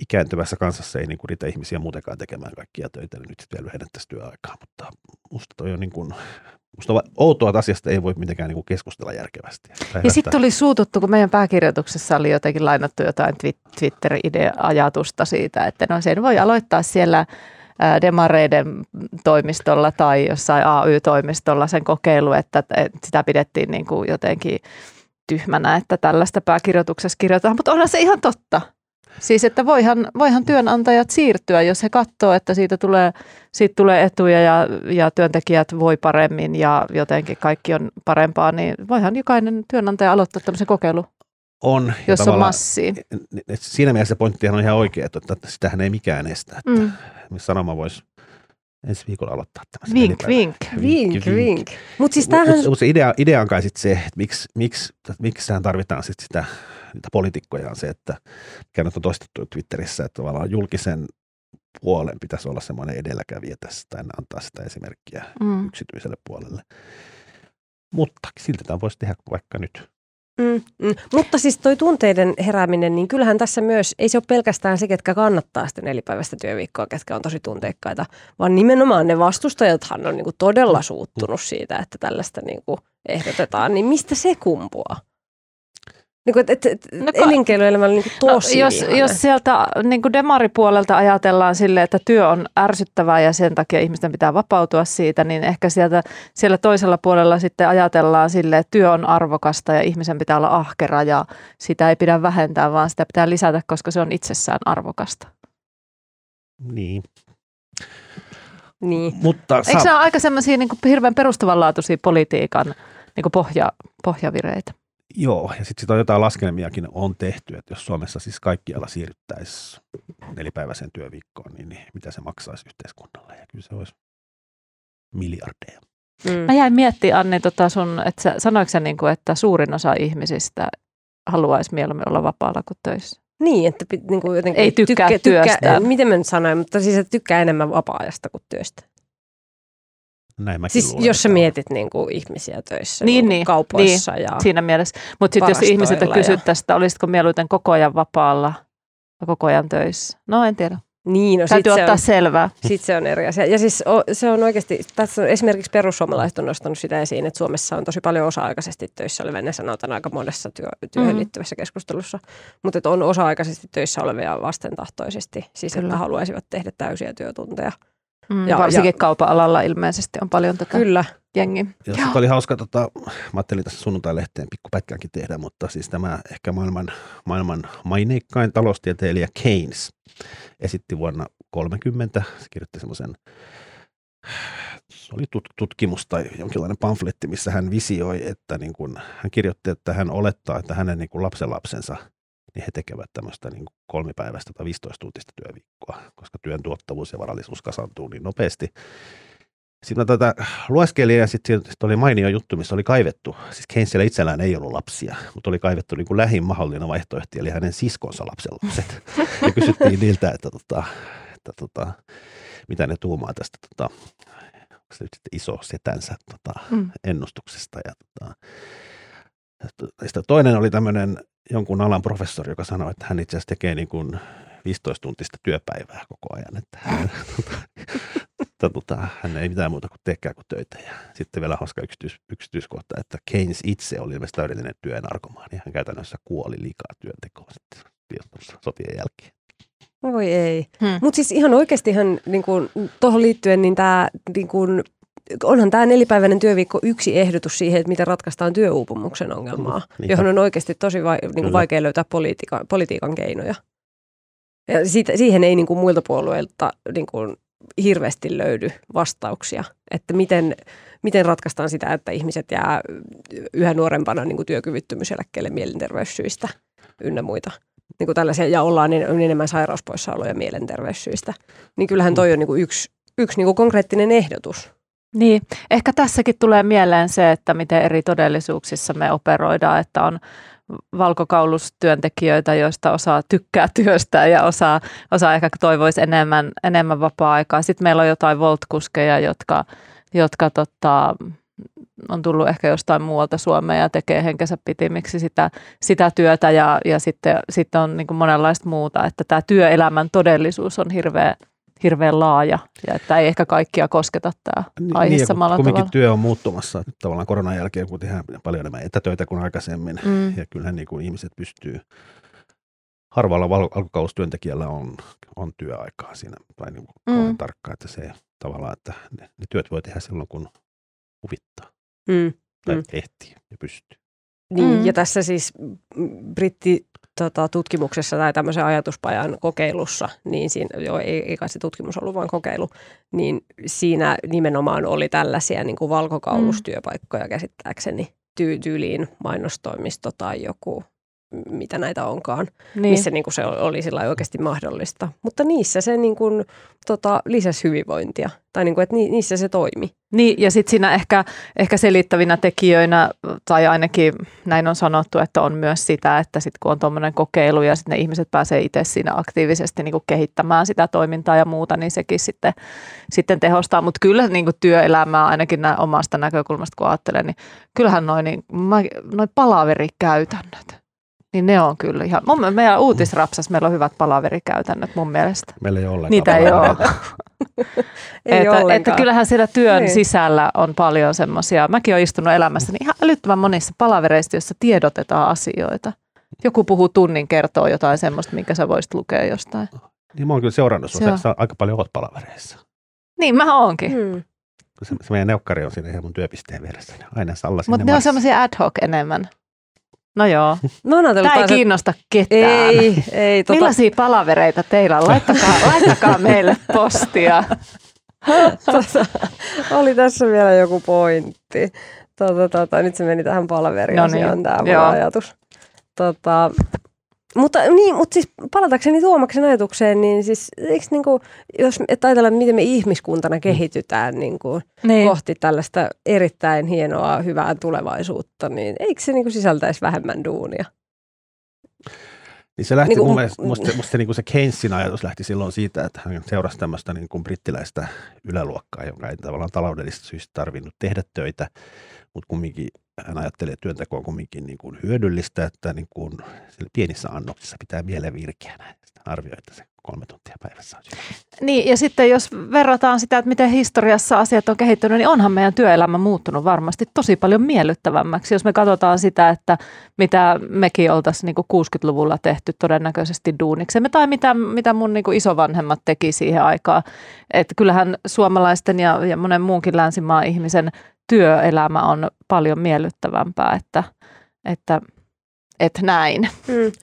ikääntyvässä kansassa ei niin kuin riitä ihmisiä muutenkaan tekemään kaikkia töitä, niin nyt sitten vielä lyhennettäisiin työaikaa, mutta musta toi on niin kuin, musta outoa, että asiasta ei voi mitenkään niin kuin keskustella järkevästi. Ja sitten oli suututtu, kun meidän pääkirjoituksessa oli jotenkin lainattu jotain Twitter-ajatusta siitä, että no sen voi aloittaa siellä demareiden toimistolla tai jossain AY-toimistolla sen kokeilu, että sitä pidettiin niin kuin jotenkin tyhmänä, että tällaista pääkirjoituksessa kirjoitetaan, mutta onhan se ihan totta. Siis, että voihan työnantajat siirtyä, jos he katsoo, että siitä tulee etuja ja työntekijät voi paremmin ja jotenkin kaikki on parempaa, niin voihan jokainen työnantaja aloittaa tämmöisen kokeilu, jos on massiin. Siinä mielessä pointtihan on ihan oikea, että sitähän ei mikään estä. Että Sanoma voisi ensi viikolla aloittaa tämmöisen. Vink. Mutta siis se idea on kai sitten se, että miksi tähän tarvitaan sitten sitä niitä poliitikkoja on se, että mikä nyt on toistettu Twitterissä, että tavallaan julkisen puolen pitäisi olla semmoinen edelläkävijä tässä tai antaa sitä esimerkkiä yksityiselle puolelle. Mutta silti tämä voisi tehdä vaikka nyt. Mutta siis toi tunteiden herääminen, niin kyllähän tässä myös, ei se ole pelkästään se, ketkä kannattaa sitä 4-päiväistä työviikkoa, ketkä on tosi tunteikkaita, vaan nimenomaan ne vastustajathan on niinku todella suuttunut siitä, että tällaista niinku ehdotetaan, niin mistä se kumpuaa? Niin elinkeinoelämällä niin tosi jos sieltä niin demaripuolelta ajatellaan sille, että työ on ärsyttävää ja sen takia ihmisten pitää vapautua siitä, niin ehkä siellä toisella puolella sitten ajatellaan sille, että työ on arvokasta ja ihmisen pitää olla ahkera ja sitä ei pidä vähentää, vaan sitä pitää lisätä, koska se on itsessään arvokasta. Niin. Mutta eikö se ole aika sellaisia niin hirveän perustavanlaatuisia politiikan niin pohjavireitä? Joo, ja sitten sitä on jotain laskelmiakin on tehty, että jos Suomessa siis kaikkialla siirryttäisiin 4-päiväiseen työviikkoon, niin mitä se maksaisi yhteiskunnalle? Ja kyllä se olisi miljardeja. Mä jäin miettimään, Anni, että sanoitko sä, että suurin osa ihmisistä haluaisi mieluummin olla vapaalla kuin töissä? Niin, että jotenkin ei tykkää työstä. Miten mä nyt sanoin, mutta siis että tykkää enemmän vapaa-ajasta kuin työstä. Siis luulen, jos sä mietit ihmisiä töissä, kaupoissa ja siinä mielessä. Mutta sitten jos ihmisiltä kysyttäisiin, että olisitko mieluiten koko ajan vapaalla ja koko ajan töissä? No en tiedä. Niin, no, täytyy ottaa selvää. Sitten se on eri asia. Ja siis se on oikeasti, tässä on, esimerkiksi perussuomalaiset on nostanut sitä esiin, että Suomessa on tosi paljon osa-aikaisesti töissä olevia. Ne sanotaan aika monessa työhön liittyvässä keskustelussa. Mutta on osa-aikaisesti töissä olevia vastentahtoisesti. Siis kyllä, että haluaisivat tehdä täysiä työtunteja. Ja varsinkin kaupan alalla ilmeisesti on paljon tätä jengiä. Tämä oli hauska, mä ajattelin tässä sunnuntai-lehteen pikkupätkänkin tehdä, mutta siis tämä ehkä maailman maineikkain taloustieteilijä Keynes esitti vuonna 1930, se kirjoitti semmoisen, se oli tutkimus tai jonkinlainen pamfletti, missä hän visioi, että niin kun, hän kirjoitti, että hän olettaa, että hänen niin kun lapsenlapsensa, niin he tekevät tämmöistä niin 3-päiväistä tai 15-tuntista työviikkoa, koska työn tuottavuus ja varallisuus kasantuu niin nopeasti. Sitten tätä lueskelin ja sitten oli mainio juttu, missä oli kaivettu, siis Keynesillä itsellään ei ollut lapsia, mutta oli kaivettu niin kuin lähin mahdollinen vaihtoehto, eli hänen siskonsa lapsenlapset. Ja kysyttiin niiltä, että mitä ne tuumaa tästä nyt sitten iso setänsä ennustuksesta. Ja, sitä toinen oli tämmöinen jonkun alan professori, joka sanoi, että hän itse asiassa tekee niin kuin 15-tuntista työpäivää koko ajan. Että hän ei mitään muuta kuin teekään kuin töitä. Ja sitten vielä hauska yksityiskohta, että Keynes itse oli ilmeisesti täydellinen työnarkomaani. Hän käytännössä kuoli liikaa työntekoon sitten sotien jälkeen. Voi ei. Mutta siis ihan oikeastihan niinku, tuohon liittyen, niin tämä... Niinku, onhan tämä 4-päiväinen työviikko yksi ehdotus siihen, että miten ratkaistaan työuupumuksen ongelmaa, johon on oikeasti tosi vaikea löytää politiikan keinoja. Ja siihen ei niin kuin muilta puolueilta niin kuin hirveästi löydy vastauksia, että miten ratkaistaan sitä, että ihmiset jää yhä nuorempana niin kuin työkyvyttömyyseläkkeelle mielenterveyssyistä ynnä muita. Niin kuin tällaisia, ja ollaan enemmän sairauspoissaoloja mielenterveyssyistä. Niin kyllähän toi on niin kuin yksi niin kuin konkreettinen ehdotus. Niin, ehkä tässäkin tulee mieleen se, että miten eri todellisuuksissa me operoidaan, että on valkokaulustyöntekijöitä, joista osaa tykkää työstä ja osaa ehkä toivoisi enemmän vapaa-aikaa. Sitten meillä on jotain voltkuskeja, jotka on tullut ehkä jostain muualta Suomeen ja tekee henkensä pitimiksi sitä työtä ja sitten on niin kuin monenlaista muuta, että tämä työelämän todellisuus on hirveän laaja ja että ei ehkä kaikkia kosketa tämä aihe samalla tavalla. Kuitenkin työ on muuttumassa tavallaan koronan jälkeen, kun tehdään paljon enemmän etätöitä kuin aikaisemmin. Ja kyllähän niin kuin ihmiset pystyy, harvalla alkukaustyöntekijällä on työaikaa siinä, tai niin kuin on tarkkaan, että se tavallaan, että ne työt voi tehdä silloin, kun huvittaa tai ehtii ja pystyy. Niin, ja tässä siis brittitutkimuksessa tai tämmöisen ajatuspajan kokeilussa, niin siinä, ei kai se tutkimus ollut, vaan kokeilu, niin siinä nimenomaan oli tällaisia niin kuin valkokaulustyöpaikkoja käsittääkseni, tyyliin mainostoimisto tai joku, mitä näitä onkaan, niin. Missä niin kuin se oli sillä oikeasti mahdollista. Mutta niissä se niin kuin, lisäsi hyvinvointia, tai niin kuin, että niissä se toimi. Niin, ja sitten siinä ehkä selittävinä tekijöinä, tai ainakin näin on sanottu, että on myös sitä, että sitten kun on tuommoinen kokeilu ja sitten ne ihmiset pääsee itse siinä aktiivisesti niin kuin kehittämään sitä toimintaa ja muuta, niin sekin sitten tehostaa. Mutta kyllä niin kuin työelämää ainakin omasta näkökulmasta, kun ajattelen, niin kyllähän noi palaverikäytännöt. Niin ne on kyllä ihan. Meillä Uutisrapsassa meillä on hyvät palaverikäytännöt mun mielestä. Meillä ei ole ollenkaan. Niitä ei ole. Että kyllähän siellä työn sisällä on paljon semmoisia. Mäkin olen istunut elämässäni ihan älyttömän monissa palavereissa, joissa tiedotetaan asioita. Joku puhuu tunnin, kertoo jotain semmoista, minkä sä voisit lukea jostain. Niin mä oon kyllä seurannut sun, sä aika paljon oot palavereissa. Niin mä oonkin. Se meidän neukkari on siinä ihan mun työpisteen vieressä. Aina Salla sinne. Mutta ne on semmoisia ad hoc enemmän. No joo. Tämä ei kiinnosta ketään. Ei. Millaisia palavereita teillä on? Laittakaa meille postia. Oli tässä vielä joku pointti. Nyt se meni tähän palaveriasiaan tämä mun ajatus. Mutta siis palatakseni Tuomaksen ajatukseen, niin siis eikö niinku, jos ajatellaan, miten me ihmiskuntana kehitytään niinku kohti tällaista erittäin hienoa, hyvää tulevaisuutta, niin eikö se niinku sisältäisi vähemmän duunia? Niin se lähti niinku, musta niinku se Keynesin ajatus lähti silloin siitä, että hän seurasi tämmöistä niinku brittiläistä yläluokkaa, jonka ei tavallaan taloudellisista syistä tarvinnut tehdä töitä, mutta kumminkin hän ajattelee, että työnteko on kumminkin niin kuin hyödyllistä, että niin kuin pienissä annoksissa pitää mieleen virkeänä. Sitten arvioi, että se 3 tuntia päivässä on. Niin, ja sitten jos verrataan sitä, että miten historiassa asiat on kehittynyt, niin onhan meidän työelämä muuttunut varmasti tosi paljon miellyttävämmäksi. Jos me katsotaan sitä, että mitä mekin oltaisiin niin kuin 60-luvulla tehty todennäköisesti duuniksemme, tai mitä mun niin kuin isovanhemmat teki siihen aikaan. Että kyllähän suomalaisten ja monen muunkin länsimaan ihmisen työelämä on paljon miellyttävämpää, että näin.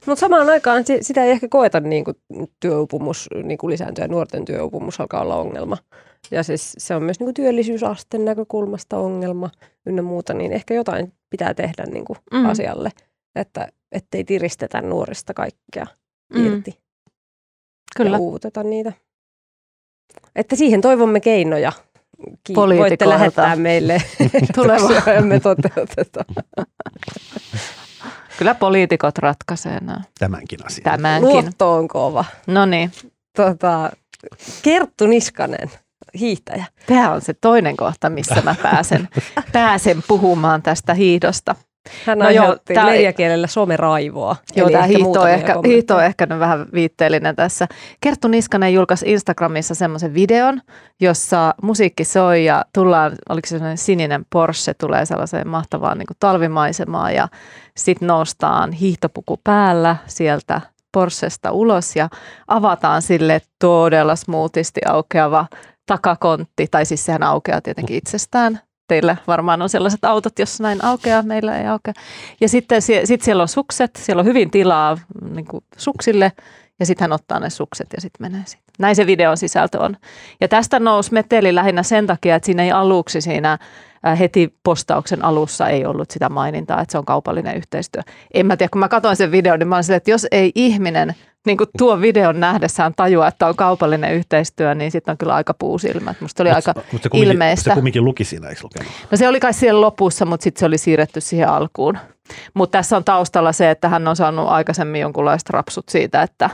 Mutta samaan aikaan sitä ei ehkä koeta niin kuin työuupumus niin kuin lisääntyy ja nuorten työuupumus alkaa olla ongelma. Ja siis se on myös niin kuin työllisyysasteen näkökulmasta ongelma ynnä muuta, niin ehkä jotain pitää tehdä niin kuin asialle, ettei tiristetä nuorista kaikkea irti. Kyllä. Ja uuteta niitä. Että siihen toivomme keinoja. Voitte lähettää meille tulevaa ja me toteutetaan. Kyllä poliitikot ratkaisee nämä. Tämänkin asian. Luotto on kova. No niin. Kerttu Niskanen hiihtäjä. Tämä on se toinen kohta, missä mä pääsen puhumaan tästä hiihdosta. Hän aiheutti leijakielellä someraivoa. Joo, tämä hiihto on ehkä vähän viitteellinen tässä. Kerttu Niskanen julkaisi Instagramissa semmoisen videon, jossa musiikki soi ja tullaan, oliko se sininen Porsche, tulee sellaiseen mahtavaan niin kuin talvimaisemaan ja sitten noustaan hiihtopuku päällä sieltä Porschesta ulos ja avataan sille todella smoothisti aukeava takakontti, tai siis sehän aukeaa tietenkin itsestään. Teillä varmaan on sellaiset autot, jossa näin aukeaa, meillä ei aukea. Ja sitten siellä on sukset, siellä on hyvin tilaa niin kuin suksille ja sitten hän ottaa ne sukset ja sitten menee siitä. Näin se videon sisältö on. Ja tästä nousi meteli lähinnä sen takia, että siinä ei aluksi siinä heti postauksen alussa ei ollut sitä mainintaa, että se on kaupallinen yhteistyö. En mä tiedä, kun mä katsoin sen videon, niin mä olin silleen, että jos ei ihminen niin kuin tuon videon nähdessään tajua, että on kaupallinen yhteistyö, niin sitten on kyllä aika puusilmä. Musta oli aika ilmeistä. Se kumminkin luki siinä, eikö lukenut? No se oli kai siellä lopussa, mutta sitten se oli siirretty siihen alkuun. Mutta tässä on taustalla se, että hän on saanut aikaisemmin jonkunlaiset rapsut siitä, että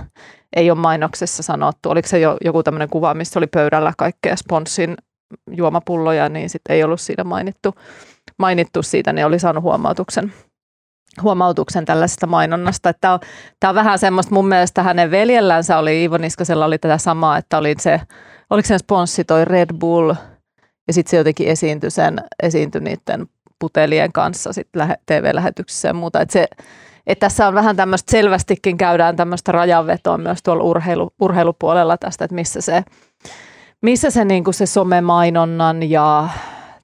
ei ole mainoksessa sanottu. Oliko se joku tämmöinen kuva, missä oli pöydällä kaikkea sponssin juomapulloja, niin sitten ei ollut siinä mainittu siitä, niin oli saanut huomautuksen tällaisesta mainonnasta. Tämä on vähän semmoista, mun mielestä hänen veljellänsä oli, Iivo Niskasella oli tätä samaa, että oli se, oliko sen sponssi toi Red Bull, ja sitten se jotenkin esiintyi niiden putelien kanssa sitten TV-lähetyksissä ja muuta. Että tässä on vähän tämmöistä, selvästikin käydään tämmöistä rajanvetoa myös tuolla urheilupuolella tästä, että missä se, niin kuin se somemainonnan ja,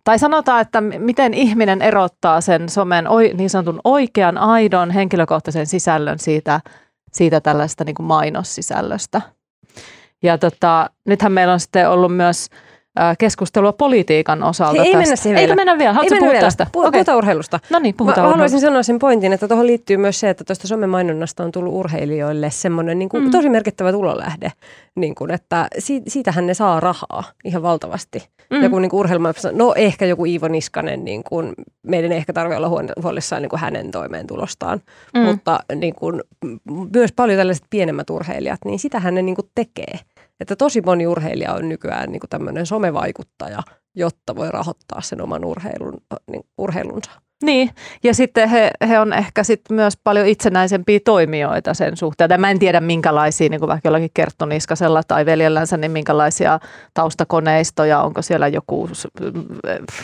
tai sanotaan, että miten ihminen erottaa sen somen niin sanotun oikean, aidon henkilökohtaisen sisällön siitä tällaista niin kuin mainossisällöstä. Ja nythän meillä on sitten ollut myös keskustelua politiikan osalta. Ei mennä siihen vielä. Eikö mennä vielä? Haluatko puhua tästä? Puhutaan urheilusta. No niin, puhutaan urheilusta. Haluaisin sanoa sen pointin, että tuohon liittyy myös se, että tuosta somemainonnasta on tullut urheilijoille semmoinen niin kuin tosi merkittävä tulolähde, niin kuin, että siitähän ne saa rahaa ihan valtavasti. Joku niin kuin urheilma, no ehkä joku Iivo Niskanen, niin kuin, meidän ei ehkä tarvitse olla huolissaan niin kuin hänen toimeentulostaan, mutta niin kuin, myös paljon tällaiset pienemmät urheilijat, niin sitähän ne niin kuin tekee. Että tosi moni urheilija on nykyään niin kuin tämmöinen somevaikuttaja, jotta voi rahoittaa sen oman urheilunsa. Niin, ja sitten he on ehkä sitten myös paljon itsenäisempiä toimijoita sen suhteen. Ja mä en tiedä minkälaisia, niin kuin vaikka jollakin Kerttu Niskasella tai veljellänsä, niin minkälaisia taustakoneistoja, onko siellä joku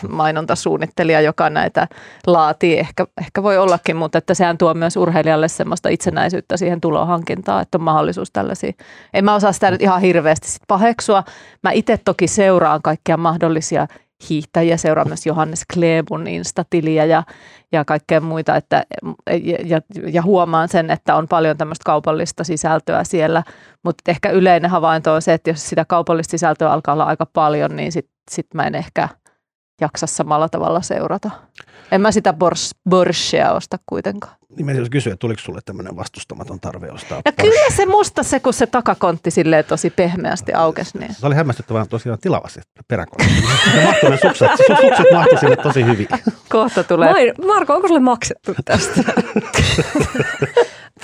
mainontasuunnittelija, joka näitä laatii. Ehkä voi ollakin, mutta että sehän tuo myös urheilijalle semmoista itsenäisyyttä siihen tulohankintaan, että on mahdollisuus tällaisia. En mä osaa sitä nyt ihan hirveästi sit paheksua. Mä itse toki seuraan kaikkia mahdollisia hiihtäjiä, seuraa myös Johannes Klebun instatiliä ja kaikkea muita, että, ja huomaan sen, että on paljon tämmöistä kaupallista sisältöä siellä, mutta ehkä yleinen havainto on se, että jos sitä kaupallista sisältöä alkaa olla aika paljon, niin sit mä en ehkä jaksa samalla tavalla seurata. En mä sitä Porschea osta kuitenkaan. Niin mä jos kysyä, että tuliko sulle tämmöinen vastustamaton tarve ostaa Porsche? No kyllä se musta se, kun se takakontti silleen tosi pehmeästi aukesi. Niin. Se oli hämmästyttävää tosiaan tilavasti peräkontti. Mahtuinen sukset mahtui sille tosi hyvin. Kohta tulee. Marko, onko sulle maksettu tästä?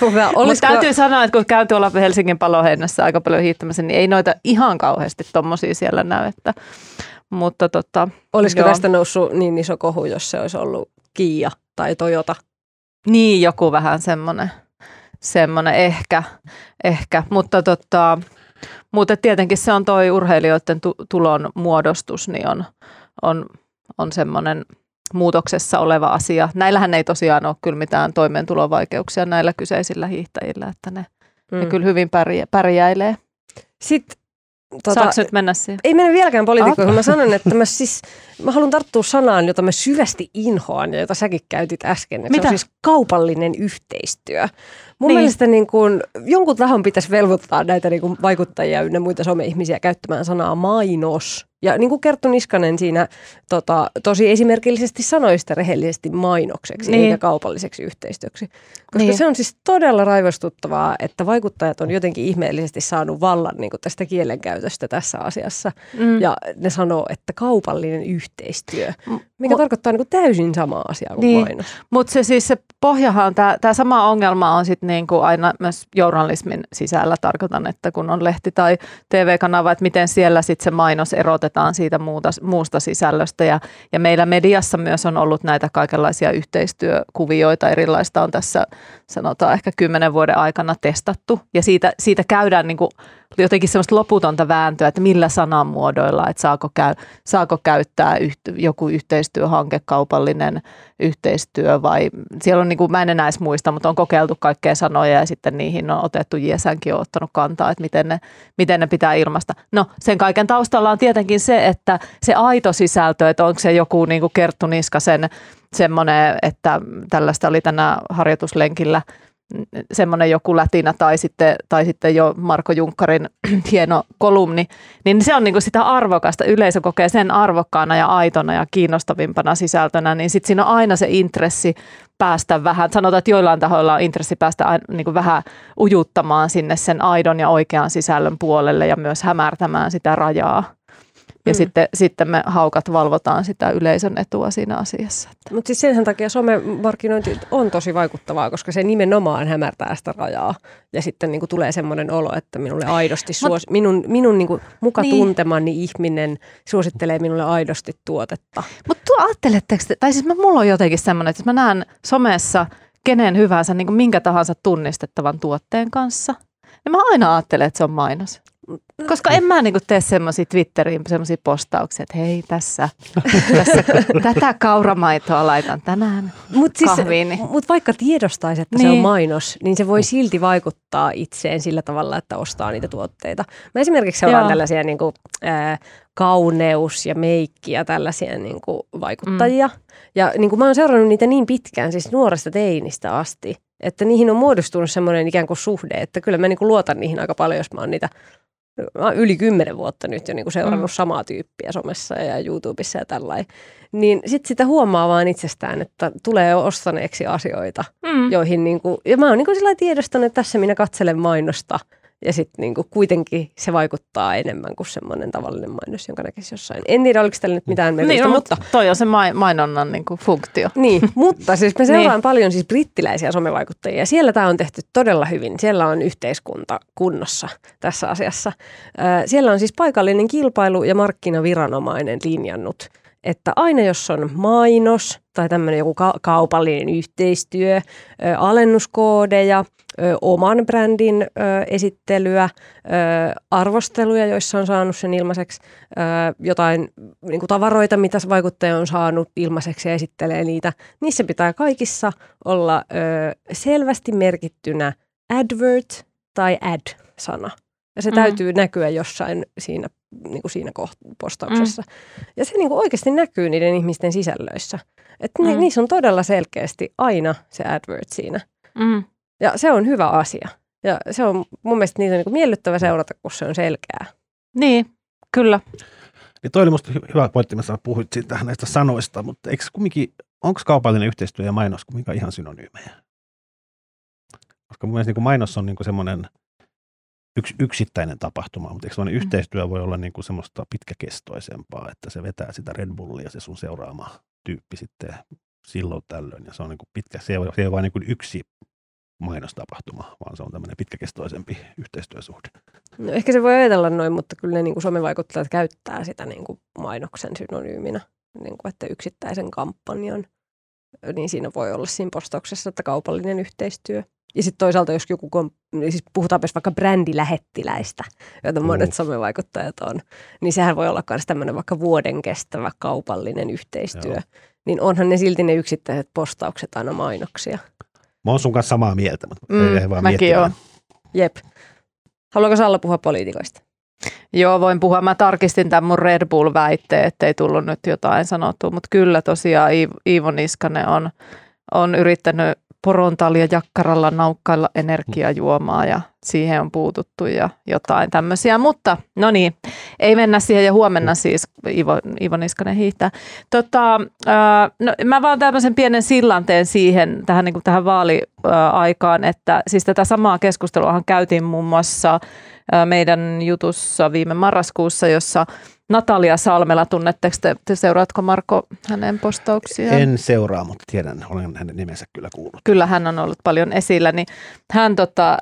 Mutta täytyy sanoa, että kun käyn tuolla Helsingin Paloheinässä aika paljon hiihtämässä, niin ei noita ihan kauheasti tommosia siellä näy, että mutta olisiko joo. Tästä noussut niin iso kohu, jos se olisi ollut Kia tai Toyota? Niin, joku vähän semmoinen ehkä. Mutta, mutta tietenkin se on toi urheilijoiden tulon muodostus, niin on semmoinen muutoksessa oleva asia. Näillähän ei tosiaan ole kyllä mitään toimeentulovaikeuksia näillä kyseisillä hiihtäjillä, että ne kyllä hyvin pärjäilee. Sitten. Saatko nyt mennä siihen? Ei mennä vieläkään poliitikkoihin. Okay. Mä sanon, että mä haluan tarttua sanaan, jota mä syvästi inhoan ja jota säkin käytit äsken. Mitä? Se on siis kaupallinen yhteistyö. Mun mielestä niin kun, jonkun tahon pitäisi velvoittaa näitä niin kun vaikuttajia ynnä muita some-ihmisiä käyttämään sanaa mainos. Ja niin kuin Kerttu Niskanen siinä tosi esimerkillisesti sanoi sitä rehellisesti mainokseksi eikä kaupalliseksi yhteistyöksi. Koska se on siis todella raivostuttavaa, että vaikuttajat on jotenkin ihmeellisesti saanut vallan niin kuin tästä kielenkäytöstä tässä asiassa. Ja ne sanoo, että kaupallinen yhteistyö, mikä tarkoittaa niin kuin täysin samaa asiaa kuin mainos. Mutta se pohjahan, tämä sama ongelma on sitten niin kuin aina myös journalismin sisällä, tarkoitan, että kun on lehti tai TV-kanava, että miten siellä sitten se mainos erotetaan kirjoitetaan siitä muusta sisällöstä. Ja meillä mediassa myös on ollut näitä kaikenlaisia yhteistyökuvioita. Erilaista on tässä sanotaan ehkä 10 vuoden aikana testattu. Ja siitä käydään niin kuin jotenkin semmoista loputonta vääntöä, että millä sanamuodoilla, että saako käyttää joku yhteistyöhanke, kaupallinen yhteistyö vai siellä on niin kuin, mä en enää edes muista, mutta on kokeiltu kaikkea sanoja ja sitten niihin on otettu, JSNkin on ottanut kantaa, että miten ne pitää ilmaista. No sen kaiken taustalla on tietenkin se, että se aito sisältö, että onko se joku niin kuin Kerttu Niskasen semmoinen, että tällaista oli tänään harjoituslenkillä, semmoinen joku lätinä tai sitten jo Marko Junkkarin hieno kolumni, niin se on niinku sitä arvokasta. Yleisö kokee sen arvokkaana ja aitona ja kiinnostavimpana sisältönä, niin sitten siinä on aina se intressi päästä vähän, sanotaan, että joillain tahoilla on intressi päästä niinku vähän ujuttamaan sinne sen aidon ja oikean sisällön puolelle ja myös hämärtämään sitä rajaa. Ja sitten me haukat valvotaan sitä yleisön etua siinä asiassa. Mutta siis senhän takia somemarkkinointi on tosi vaikuttavaa, koska se nimenomaan hämärtää sitä rajaa. Ja sitten niinku tulee semmoinen olo, että minulle aidosti minun niinku muka niin. Tuntemani ihminen suosittelee minulle aidosti tuotetta. Mutta ajatteletteko, tai siis mulla on jotenkin semmoinen, että mä näen somessa kenen hyvänsä niinku minkä tahansa tunnistettavan tuotteen kanssa. Ja mä aina ajattelen, että se on mainos. Koska en mä niinku tee semmoisia Twitteriin semmoisia postauksia, että hei tässä tätä kauramaitoa laitan tänään kahviin. Siis, mutta vaikka tiedostaisi, että niin. Se on mainos, niin se voi silti vaikuttaa itseen sillä tavalla, että ostaa niitä tuotteita. Mä esimerkiksi seuraan tällaisia niinku, kauneus- ja meikki- ja tällaisia niinku, vaikuttajia. Ja niinku, mä oon seurannut niitä niin pitkään, siis nuoresta teinistä asti, että niihin on muodostunut semmoinen ikään kuin suhde, että kyllä mä niinku, luotan niihin aika paljon, jos mä oon niitä... Mä oon yli 10 vuotta nyt jo niinku seurannut samaa tyyppiä somessa ja YouTubessa ja tällainen. Niin sitten sitä huomaa vaan itsestään, että tulee ostaneeksi asioita, joihin niinku... Ja mä oon niinku sillä lailla tiedostanut, että tässä minä katselen mainosta. Ja sitten niinku kuitenkin se vaikuttaa enemmän kuin semmoinen tavallinen mainos, jonka näkisi jossain. En tiedä, oliko tällä nyt mitään merkitystä, mutta... Toi on se mainonnan niinku funktio. Niin, mutta siis me seuraan paljon siis brittiläisiä somevaikuttajia. Ja siellä tämä on tehty todella hyvin. Siellä on yhteiskunta kunnossa tässä asiassa. Siellä on siis paikallinen kilpailu- ja markkinaviranomainen linjannut, että aina jos on mainos tai tämmöinen joku kaupallinen yhteistyö, alennuskoodeja, oman brändin esittelyä, arvosteluja, joissa on saanut sen ilmaiseksi, jotain niin kuin tavaroita, mitä vaikuttaja on saanut ilmaiseksi ja esittelee niitä. Niissä pitää kaikissa olla selvästi merkittynä advert tai ad-sana. Ja se täytyy näkyä jossain siinä postauksessa. Ja se niin oikeasti näkyy niiden ihmisten sisällöissä. Että niissä on todella selkeästi aina se advert siinä. Ja se on hyvä asia. Ja se on mun mielestä niitä on niin miellyttävä seurata, kun se on selkeää. Niin, kyllä. Niin toi oli musta hyvä pointti, mä puhuit siitä näistä sanoista, mutta onko kaupallinen yhteistyö ja mainos kumminkaan ihan synonyymejä? Koska mun mielestä niin kuin mainos on niin kuin semmoinen yksittäinen tapahtuma, mutta eikö semmoinen yhteistyö voi olla niin kuin semmoista pitkäkestoisempaa, että se vetää sitä Red Bullia se sun seuraama tyyppi sitten silloin tällöin. Ja se on niin kuin pitkä, se ei ole vain niin kuin yksi mainostapahtuma, vaan se on tämmöinen pitkäkestoisempi yhteistyösuhde. No ehkä se voi ajatella noin, mutta kyllä ne niin kuin somevaikuttajat käyttää sitä niin kuin mainoksen synonyyminä, niin kuin että yksittäisen kampanjan, niin siinä voi olla siinä postauksessa, että kaupallinen yhteistyö. Ja sitten toisaalta, jos joku, siis puhutaan myös vaikka brändilähettiläistä, joita monet somevaikuttajat on, niin sehän voi olla myös tämmöinen vaikka vuoden kestävä kaupallinen yhteistyö. Joo. Niin onhan ne silti ne yksittäiset postaukset aina mainoksia. Mä oon sun kanssa samaa mieltä, mutta ei vaan miettimään. Jep. Haluatko Salla puhua poliitikoista? Joo, voin puhua. Mä tarkistin tämän mun Red Bull-väitteen, ettei tullut nyt jotain sanottua. Mutta kyllä tosiaan Iivo Niskanen on yrittänyt Porontalia jakkaralla naukkailla energiajuomaa ja siihen on puututtu ja jotain tämmöisiä. Mutta no niin, ei mennä siihen ja huomenna siis Iivo Niskanen hiihtää. No, mä vaan tämmöisen pienen sillanteen siihen tähän vaaliaikaan, että siis tätä samaa keskusteluahan käytiin muun muassa meidän jutussa viime marraskuussa, jossa Natalia Salmela, tunnetteko te seuraatko Marko hänen postauksiaan? En seuraa, mutta tiedän, olen hänen nimensä kyllä kuullut. Kyllä hän on ollut paljon esillä, niin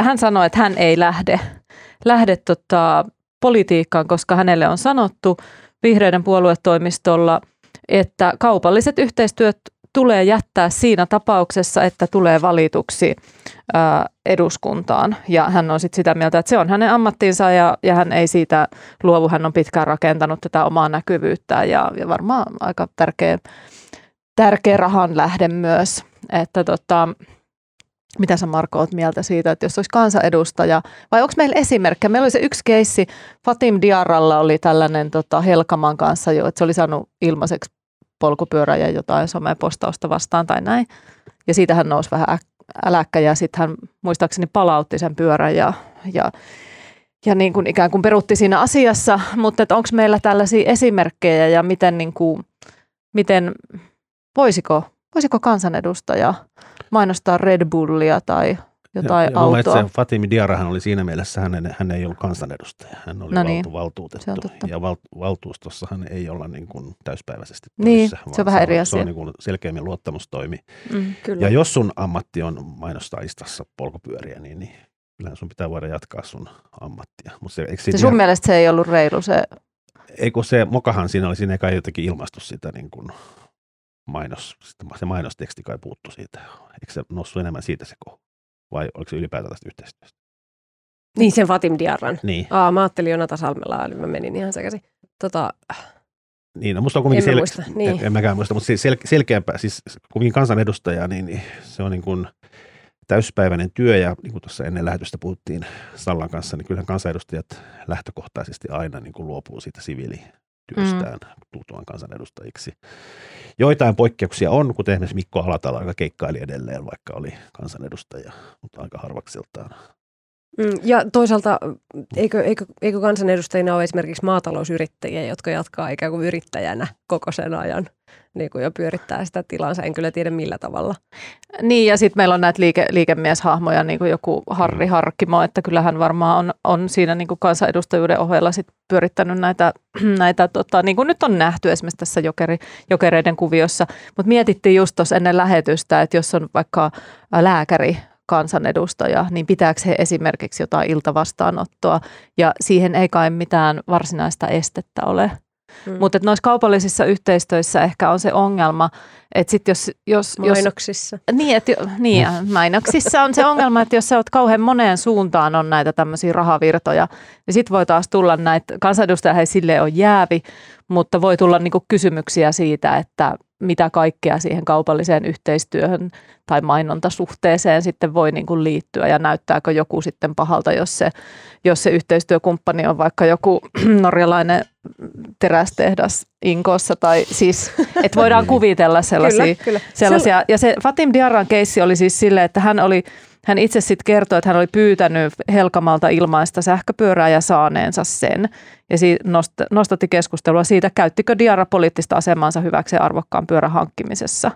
hän sanoi, että hän ei lähde politiikkaan, koska hänelle on sanottu vihreiden puoluetoimistolla, että kaupalliset yhteistyöt tulee jättää siinä tapauksessa, että tulee valituksi eduskuntaan. Ja hän on sitten sitä mieltä, että se on hänen ammattinsa ja hän ei siitä luovu. Hän on pitkään rakentanut tätä omaa näkyvyyttään ja varmaan aika tärkeä rahan lähde myös. Että mitä sä, Marko, oot mieltä siitä, että jos olisi kansanedustaja, vai onko meillä esimerkkejä? Meillä oli se yksi keissi, Fatim Diaralla oli tällainen Helkaman kanssa jo, että se oli saanut ilmaiseksi polkupyörä ja jotain somepostausta vastaan tai näin. Ja siitä hän nousi vähän äläkkä ja sitten hän muistaakseni palautti sen pyörän ja niin kuin ikään kuin peruutti siinä asiassa. Mutta onko meillä tällaisia esimerkkejä ja miten, niin kuin, miten voisiko kansanedustaja mainostaa Red Bullia tai jotain ja autoa? Fatimi Diarahan oli siinä mielessä, hän ei ollut kansanedustaja. Hän oli valtuutettu ja valtuustossa hän ei olla niin kuin täyspäiväisesti töissä. Niin, se on vähän eri asia. Se on niin kuin selkeämmin luottamustoimi. Ja jos sun ammatti on mainostaa Instassa polkupyöriä, niin kyllähän sun pitää voida jatkaa sun ammattia. Sun mielestä se ei ollut reilu se? Eikö se mokahan siinä ei kai jotenkin ilmaistu sitä niin kuin se mainosteksti kai puuttu siitä. Eikö se noussut enemmän siitä se kohu? Vai oliko se ylipäätään tästä yhteistyöstä? Niin, sen Fatim Diarran. Niin. Mä ajattelin jo Natalia Salmelaa, eli mä menin ihan sekaisin. Niin, no musta on kuitenkin en mäkään muista, mutta selkeämpää, siis kuitenkin kansanedustaja, niin se on niin kuin täyspäiväinen työ, ja niin kuin tuossa ennen lähetystä puhuttiin Sallan kanssa, niin kyllähän kansanedustajat lähtökohtaisesti aina niin kuin luopuu siitä siviilityöstään tultuaan kansanedustajiksi. Joitain poikkeuksia on, kuten esimerkiksi Mikko Alatalo, joka keikkaili edelleen, vaikka oli kansanedustaja, mutta aika harvakseltaan. Ja toisaalta, eikö kansanedustajina ole esimerkiksi maatalousyrittäjiä, jotka jatkaa ikään kuin yrittäjänä koko sen ajan niin kuin ja pyörittää sitä tilansa? En kyllä tiedä millä tavalla. Niin, ja sitten meillä on näitä liikemieshahmoja, niin kuin joku Harri Harkkimo, että kyllähän varmaan on siinä niin kuin kansanedustajuuden ohella sit pyörittänyt näitä niin kuin nyt on nähty esimerkiksi tässä jokereiden kuviossa. Mutta mietittiin just tuossa ennen lähetystä, että jos on vaikka lääkäri, kansanedustaja, niin pitääkö he esimerkiksi jotain iltavastaanottoa, ja siihen ei kai mitään varsinaista estettä ole. Mutta noissa kaupallisissa yhteistöissä ehkä on se ongelma, että sitten jos... Mainoksissa. Mainoksissa on se ongelma, että jos sä oot kauhean moneen suuntaan on näitä tämmöisiä rahavirtoja, niin sitten voi taas tulla näitä, kansanedustajahan ei silleen ole jäävi, mutta voi tulla niinku kysymyksiä siitä, että mitä kaikkea siihen kaupalliseen yhteistyöhön tai mainontasuhteeseen sitten voi niin kuin liittyä ja näyttääkö joku sitten pahalta, jos se yhteistyökumppani on vaikka joku norjalainen terästehdas Inkoossa tai siis, että voidaan kuvitella sellaisia. Ja se Fatim Diarran keissi oli siis silleen, että hän itse sitten kertoi, että hän oli pyytänyt Helkamalta ilmaista sähköpyörää ja saaneensa sen. Ja nostatti keskustelua siitä, käyttikö Diarra poliittista asemansa hyväkseen arvokkaan pyörän hankkimisessa.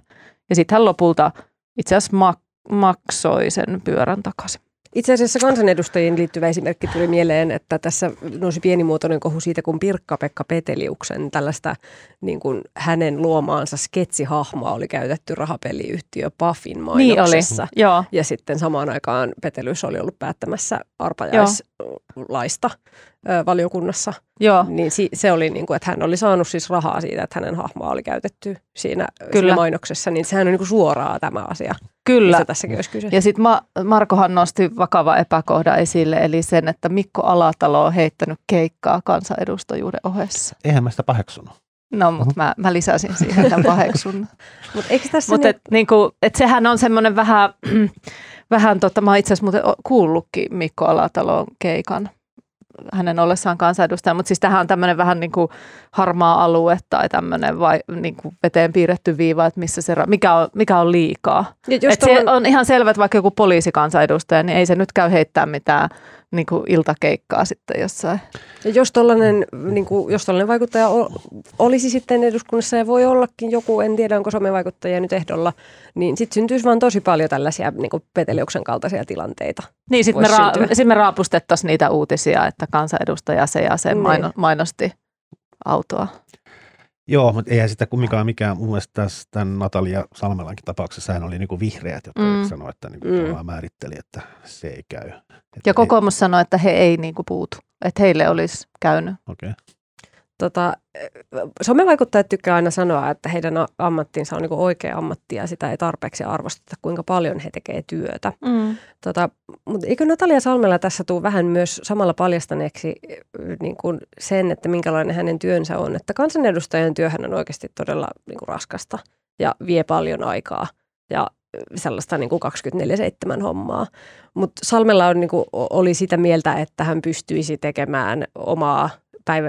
Ja sitten hän lopulta itse asiassa maksoi sen pyörän takaisin. Itse asiassa kansanedustajiin liittyvä esimerkki tuli mieleen, että tässä nousi pienimuotoinen kohu siitä, kun Pirkka-Pekka Peteliuksen tällaista niin kuin hänen luomaansa sketsihahmoa oli käytetty rahapeliyhtiö Pafin mainoksessa. Niin oli. Ja sitten samaan aikaan Petelius oli ollut päättämässä arpajaislaista valiokunnassa. Joo. Niin se oli niin kuin, että hän oli saanut siis rahaa siitä, että hänen hahmoa oli käytetty siinä mainoksessa, niin sehän on niin kuin suoraa tämä asia. Kyllä. Tässäkin olisi kyse. Ja sitten Markohan nosti vakava epäkohda esille, eli sen, että Mikko Alatalo on heittänyt keikkaa kansanedustajuuden ohessa. Eihän mä sitä paheksunut. No, mutta mä lisäsin siihen tämän paheksunnan. Mutta eikö tässä sehän on semmoinen vähän mä oon itse asiassa muuten kuullutkin Mikko Alatalon keikan. Hänen ollessaan kansanedustaja, mutta siis tähän on tämmöinen vähän niin kuin harmaa alue tai tämmöinen niin kuin veteen piirretty viiva, että missä se, mikä on liikaa. Että se on ihan selvä, että vaikka joku poliisikansanedustaja, niin ei se nyt käy heittää mitään niin kuin iltakeikkaa sitten jossain. Ja jos tollainen vaikuttaja olisi sitten eduskunnassa ja voi ollakin joku, en tiedä onko somevaikuttajia nyt ehdolla, niin sitten syntyisi vaan tosi paljon tällaisia niin kuin Peteliuksen kaltaisia tilanteita. Niin, sitten me raapustettaisiin niitä uutisia, että kansanedustaja se ja sen mainosti autoa. Joo, mutta eihän sitä kumminkaan mikään. Mun mielestä tässä tämän Natalia Salmelankin tapauksessa hän oli niinku vihreät, jotka sanoi, että määritteli, että se ei käy. Että ja kokoomus sanoi, että he ei niinku puutu, että heille olisi käynyt. Okei. somevaikuttajat tykkää aina sanoa, että heidän ammattinsa on niin kuin oikea ammatti ja sitä ei tarpeeksi arvosteta, kuinka paljon he tekee työtä. Mm. Mutta eikö Natalia Salmela tässä tule vähän myös samalla paljastaneeksi niin kuin sen, että minkälainen hänen työnsä on? Että kansanedustajan työhän on oikeasti todella niin kuin raskasta ja vie paljon aikaa ja sellaista niin kuin 24/7 hommaa. Mutta Salmela on, niin kuin, oli sitä mieltä, että hän pystyisi tekemään omaa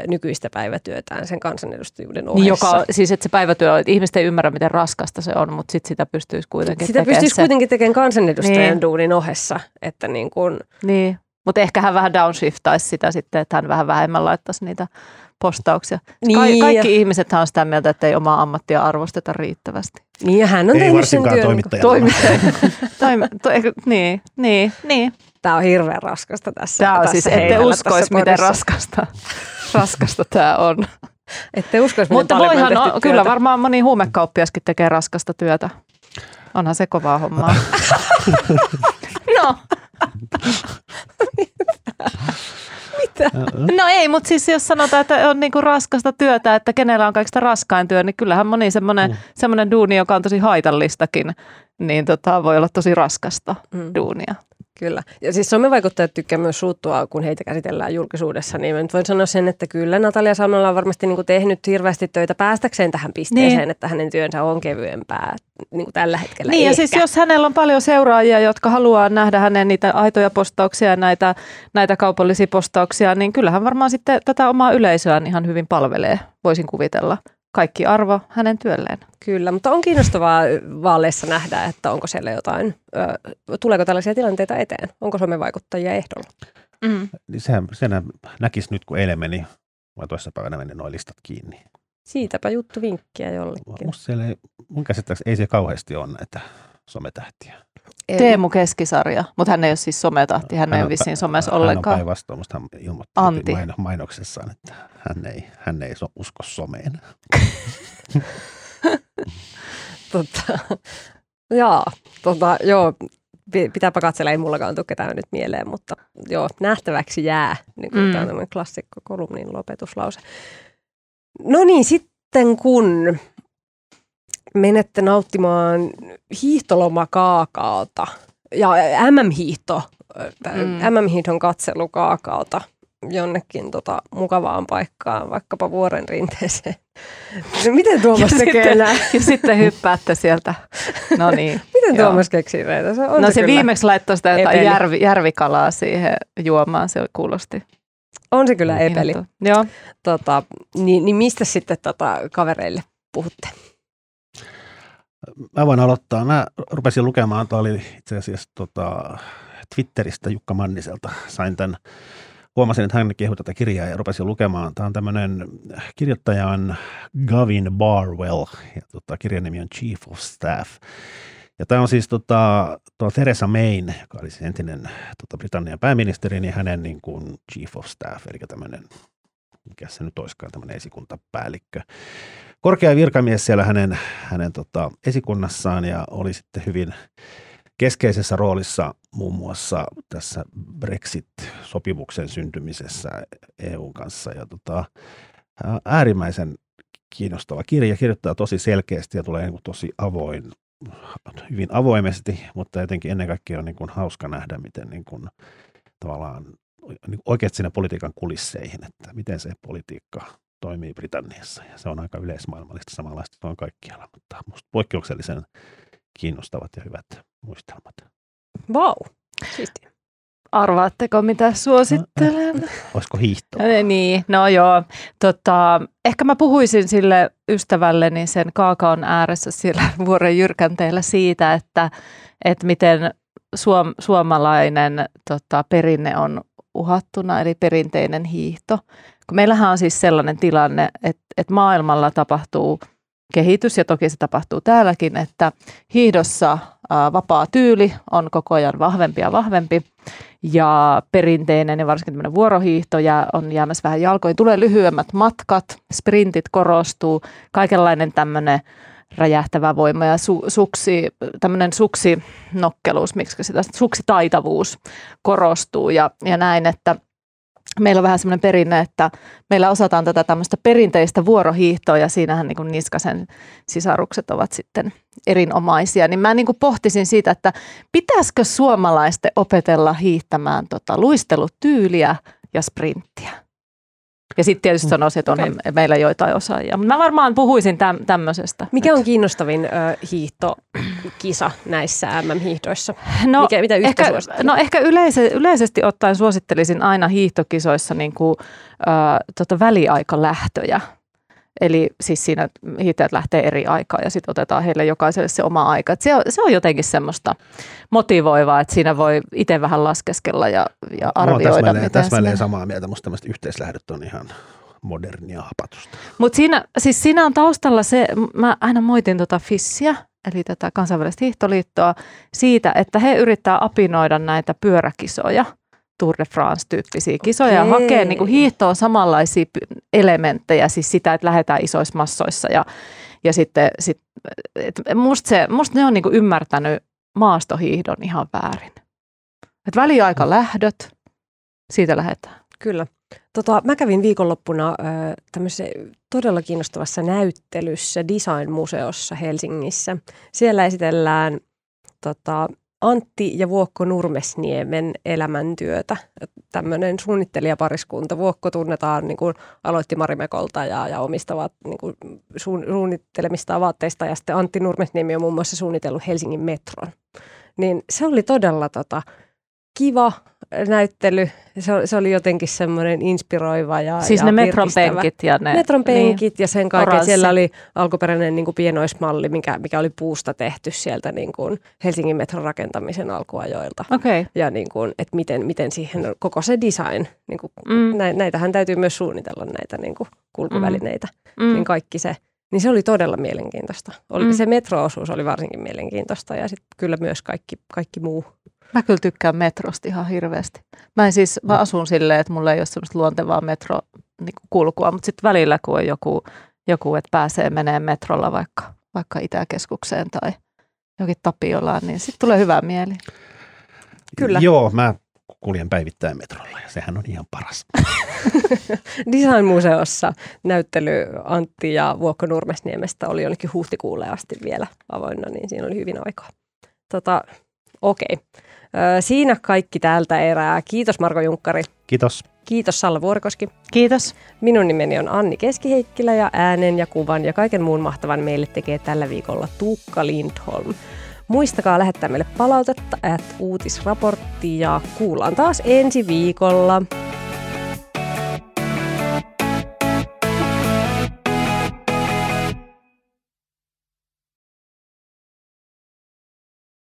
nykyistä päivätyötään sen kansanedustajuuden ohessa. Niin joka, siis että se päivätyö, että ihmiset ei ymmärrä, miten raskasta se on, mutta sitten sitä pystyisi kuitenkin tekemään. Sitä pystyisi kuitenkin tekemään kansanedustajan duunin ohessa. Että niin kun... Niin, mutta ehkä hän vähän downshiftaisi sitä sitten, että hän vähän vähemmän laittaisi niitä postauksia. Niin. Kaikki ihmisethän on sitä mieltä, että ei omaa ammattia arvosteta riittävästi. Niin, ja hän on tehnyt sen työn. Ei varsinkaan toimittaja. Niin. Tämä on hirveän raskasta tässä. Tämä on siis, ette uskoisi, miten raskasta tämä on. Ette uskoisi, miten mutta paljon voihan, kyllä varmaan moni huumekauppiaskin tekee raskasta työtä. Onhan se kovaa hommaa. No. Mitä? No ei, mutta siis jos sanotaan, että on niinku raskasta työtä, että kenellä on kaikista raskain työ, niin kyllähän moni semmoinen duuni, joka on tosi haitallistakin, niin voi olla tosi raskasta duunia. Kyllä. Ja siis somevaikuttajat tykkää myös suuttua, kun heitä käsitellään julkisuudessa, niin mä nyt voin sanoa sen, että kyllä Natalia Salmela on varmasti niin kuin tehnyt hirveästi töitä päästäkseen tähän pisteeseen, että hänen työnsä on kevyempää niin kuin tällä hetkellä. Niin ehkä. Ja siis jos hänellä on paljon seuraajia, jotka haluaa nähdä hänen niitä aitoja postauksia ja näitä kaupallisia postauksia, niin kyllähän varmaan sitten tätä omaa yleisöään ihan hyvin palvelee, voisin kuvitella. Kaikki arvo hänen työlleen. Kyllä, mutta on kiinnostavaa vaaleissa nähdä, että onko siellä jotain, tuleeko tällaisia tilanteita eteen? Onko somevaikuttajia ehdolla? Mm. Senhän näkisi nyt, kun eilen meni, vai toisessa päivänä meni nuo listat kiinni. Siitäpä juttu vinkkiä jollekin. Mun käsittääkseni ei se kauheasti ole näitä sometähtiä. Ei. Teemu Keskisarja, mutta hän ei ole siis sometahti, hän ei ole vissiin somessa ollenkaan. Hän on päinvastoin, mutta hän ilmoitti mainoksessaan, että hän ei usko someen. Joo, pitääpä katsella, ei mullakaan tule ketään nyt mieleen, mutta joo, nähtäväksi jää, niin kuin tämä on tämmöinen klassikko kolumnin lopetuslause. No niin, sitten kun... menette nauttimaan hiihtolomakaakaota ja MM-hiihdon katselukaakaota jonnekin mukavaan paikkaan, vaikkapa vuoren rinteeseen. No, miten Tuomas tekee näin? Ja sitten hyppäätte sieltä. No niin. Miten Tuomas keksii näitä? Se viimeksi laittoi sitä järvikalaa siihen juomaan, se kuulosti. On se kyllä epeli. Joo. Niin mistä sitten kavereille puhutte? Mä voin aloittaa. Mä rupesin lukemaan, tämä oli itse asiassa Twitteristä Jukka Manniselta. Huomasin, että hän kehui tätä kirjaa ja rupesin lukemaan. Tämä on tämmöinen kirjoittajan Gavin Barwell ja kirjan nimi on Chief of Staff. Ja tämä on siis tuo Theresa Mayn, joka oli siis entinen Britannian pääministeri, niin hänen niin kuin Chief of Staff, eli tämmöinen, mikä se nyt olisikaan, tämmöinen esikuntapäällikkö. Korkea virkamies siellä hänen esikunnassaan ja oli sitten hyvin keskeisessä roolissa muun muassa tässä Brexit-sopimuksen syntymisessä EU:n kanssa. Ja äärimmäisen kiinnostava kirja, kirjoittaa tosi selkeästi ja tulee tosi hyvin avoimesti, mutta jotenkin ennen kaikkea on niin kuin hauska nähdä, miten niin kuin tavallaan oikeasti siinä politiikan kulisseihin, että miten se politiikka toimii Britanniassa ja se on aika yleismaailmallista samanlaista, se on kaikkialla, mutta musta poikkeuksellisen kiinnostavat ja hyvät muistelmat. Vau, siistiä. Arvaatteko mitä suosittelen? Olisiko hiihtoa? Niin, no joo. Ehkä mä puhuisin sille ystävälleni sen kaakaon ääressä siellä vuoren jyrkänteellä siitä, että miten suomalainen perinne on uhattuna, eli perinteinen hiihto. Meillähän on siis sellainen tilanne, että maailmalla tapahtuu kehitys, ja toki se tapahtuu täälläkin, että hiihdossa vapaa tyyli on koko ajan vahvempi ja vahvempi, ja perinteinen ja varsinkin tämmöinen vuorohiihto on jäämässä vähän jalkoihin. Tulee lyhyemmät matkat, sprintit korostuu, kaikenlainen tämmöinen räjähtävä voima ja tämmöinen suksinokkeluus, miksi sitä, suksitaitavuus korostuu ja näin, että meillä on vähän semmoinen perinne, että meillä osataan tätä tämmöistä perinteistä vuorohiihtoa ja siinähän niin kuin Niskasen sisarukset ovat sitten erinomaisia. Niin mä niin kuin pohtisin siitä, että pitäisikö suomalaisten opetella hiihtämään luistelutyyliä ja sprinttiä. Ja sitten tietysti sanoisin, että onhan meillä joitain osaajia. Mä varmaan puhuisin tämmöisestä. Mikä on kiinnostavin hiihtokisa näissä MM-hiihdoissa? No, mitä yhtä suosittelit? No ehkä yleisesti ottaen suosittelisin aina hiihtokisoissa niin kuin, väliaikalähtöjä. Eli siis siinä hiihtäjät lähtee eri aikaa ja sitten otetaan heille jokaiselle se oma aika. Se on jotenkin semmoista motivoivaa, että siinä voi itse vähän laskeskella ja arvioida. No, täsmälleen samaa mieltä, musta tämmöiset yhteislähdöt on ihan modernia hapatusta. Mutta siinä on taustalla se, mä aina moitin FISiä, eli tätä kansainvälistä hiihtoliittoa, siitä, että he yrittää apinoida näitä pyöräkisoja. Tour de France-tyyppisiä kisoja ja hakee niin kuin hiihtoon samanlaisia elementtejä, siis sitä, että lähdetään isoissa massoissa. Ja sitten musta ne on niin kuin ymmärtänyt maastohiihdon ihan väärin. Et väliaikalähdöt, siitä lähdetään. Kyllä. Mä kävin viikonloppuna tämmöisessä todella kiinnostavassa näyttelyssä Design Museossa Helsingissä. Siellä esitellään Antti ja Vuokko Nurmesniemen elämäntyötä. Tämmöinen suunnittelijapariskunta. Vuokko tunnetaan, niin kuin aloitti Marimekolta ja omistavat niin kuin suunnittelemista vaatteista. Ja sitten Antti Nurmesniemi on muun muassa suunnitellut Helsingin metron. Niin se oli todella kiva näyttely. Se oli jotenkin semmoinen inspiroiva ja siis ja ne metron penkit ja ne. Metron penkit niin, ja sen kaiken. Siellä oli alkuperäinen niin kuin pienoismalli, mikä oli puusta tehty sieltä niin kuin Helsingin metron rakentamisen alkuajoilta. Okay. Ja niin kuin, että miten siihen on koko se design. Niin kuin, näitähän täytyy myös suunnitella näitä niin kuin kulkuvälineitä. Niin kaikki se. Niin se oli todella mielenkiintoista. Se metro-osuus oli varsinkin mielenkiintoista ja sitten kyllä myös kaikki muu. Mä kyllä tykkään metrosta ihan hirveästi. Mä asun silleen, että mulla ei ole semmoista luontevaa metrokulkua, mutta sitten välillä kun on joku että pääsee menee metrolla vaikka Itäkeskukseen tai jokin Tapiolaan, niin sitten tulee hyvä mieli. Kyllä. Joo, mä kuljen päivittäin metrolla ja sehän on ihan paras. Design-museossa näyttely Antti ja Vuokko Nurmesniemestä oli jonnekin huhtikuulle asti vielä avoinna, niin siinä oli hyvin aikaa. Okei. Siinä kaikki tältä erää. Kiitos Marko Junkkari. Kiitos. Kiitos Salla Vuorikoski. Kiitos. Minun nimeni on Anni Keski-Heikkilä ja äänen ja kuvan ja kaiken muun mahtavan meille tekee tällä viikolla Tuukka Lindholm. Muistakaa lähettää meille palautetta @ uutisraporttia ja kuullaan taas ensi viikolla.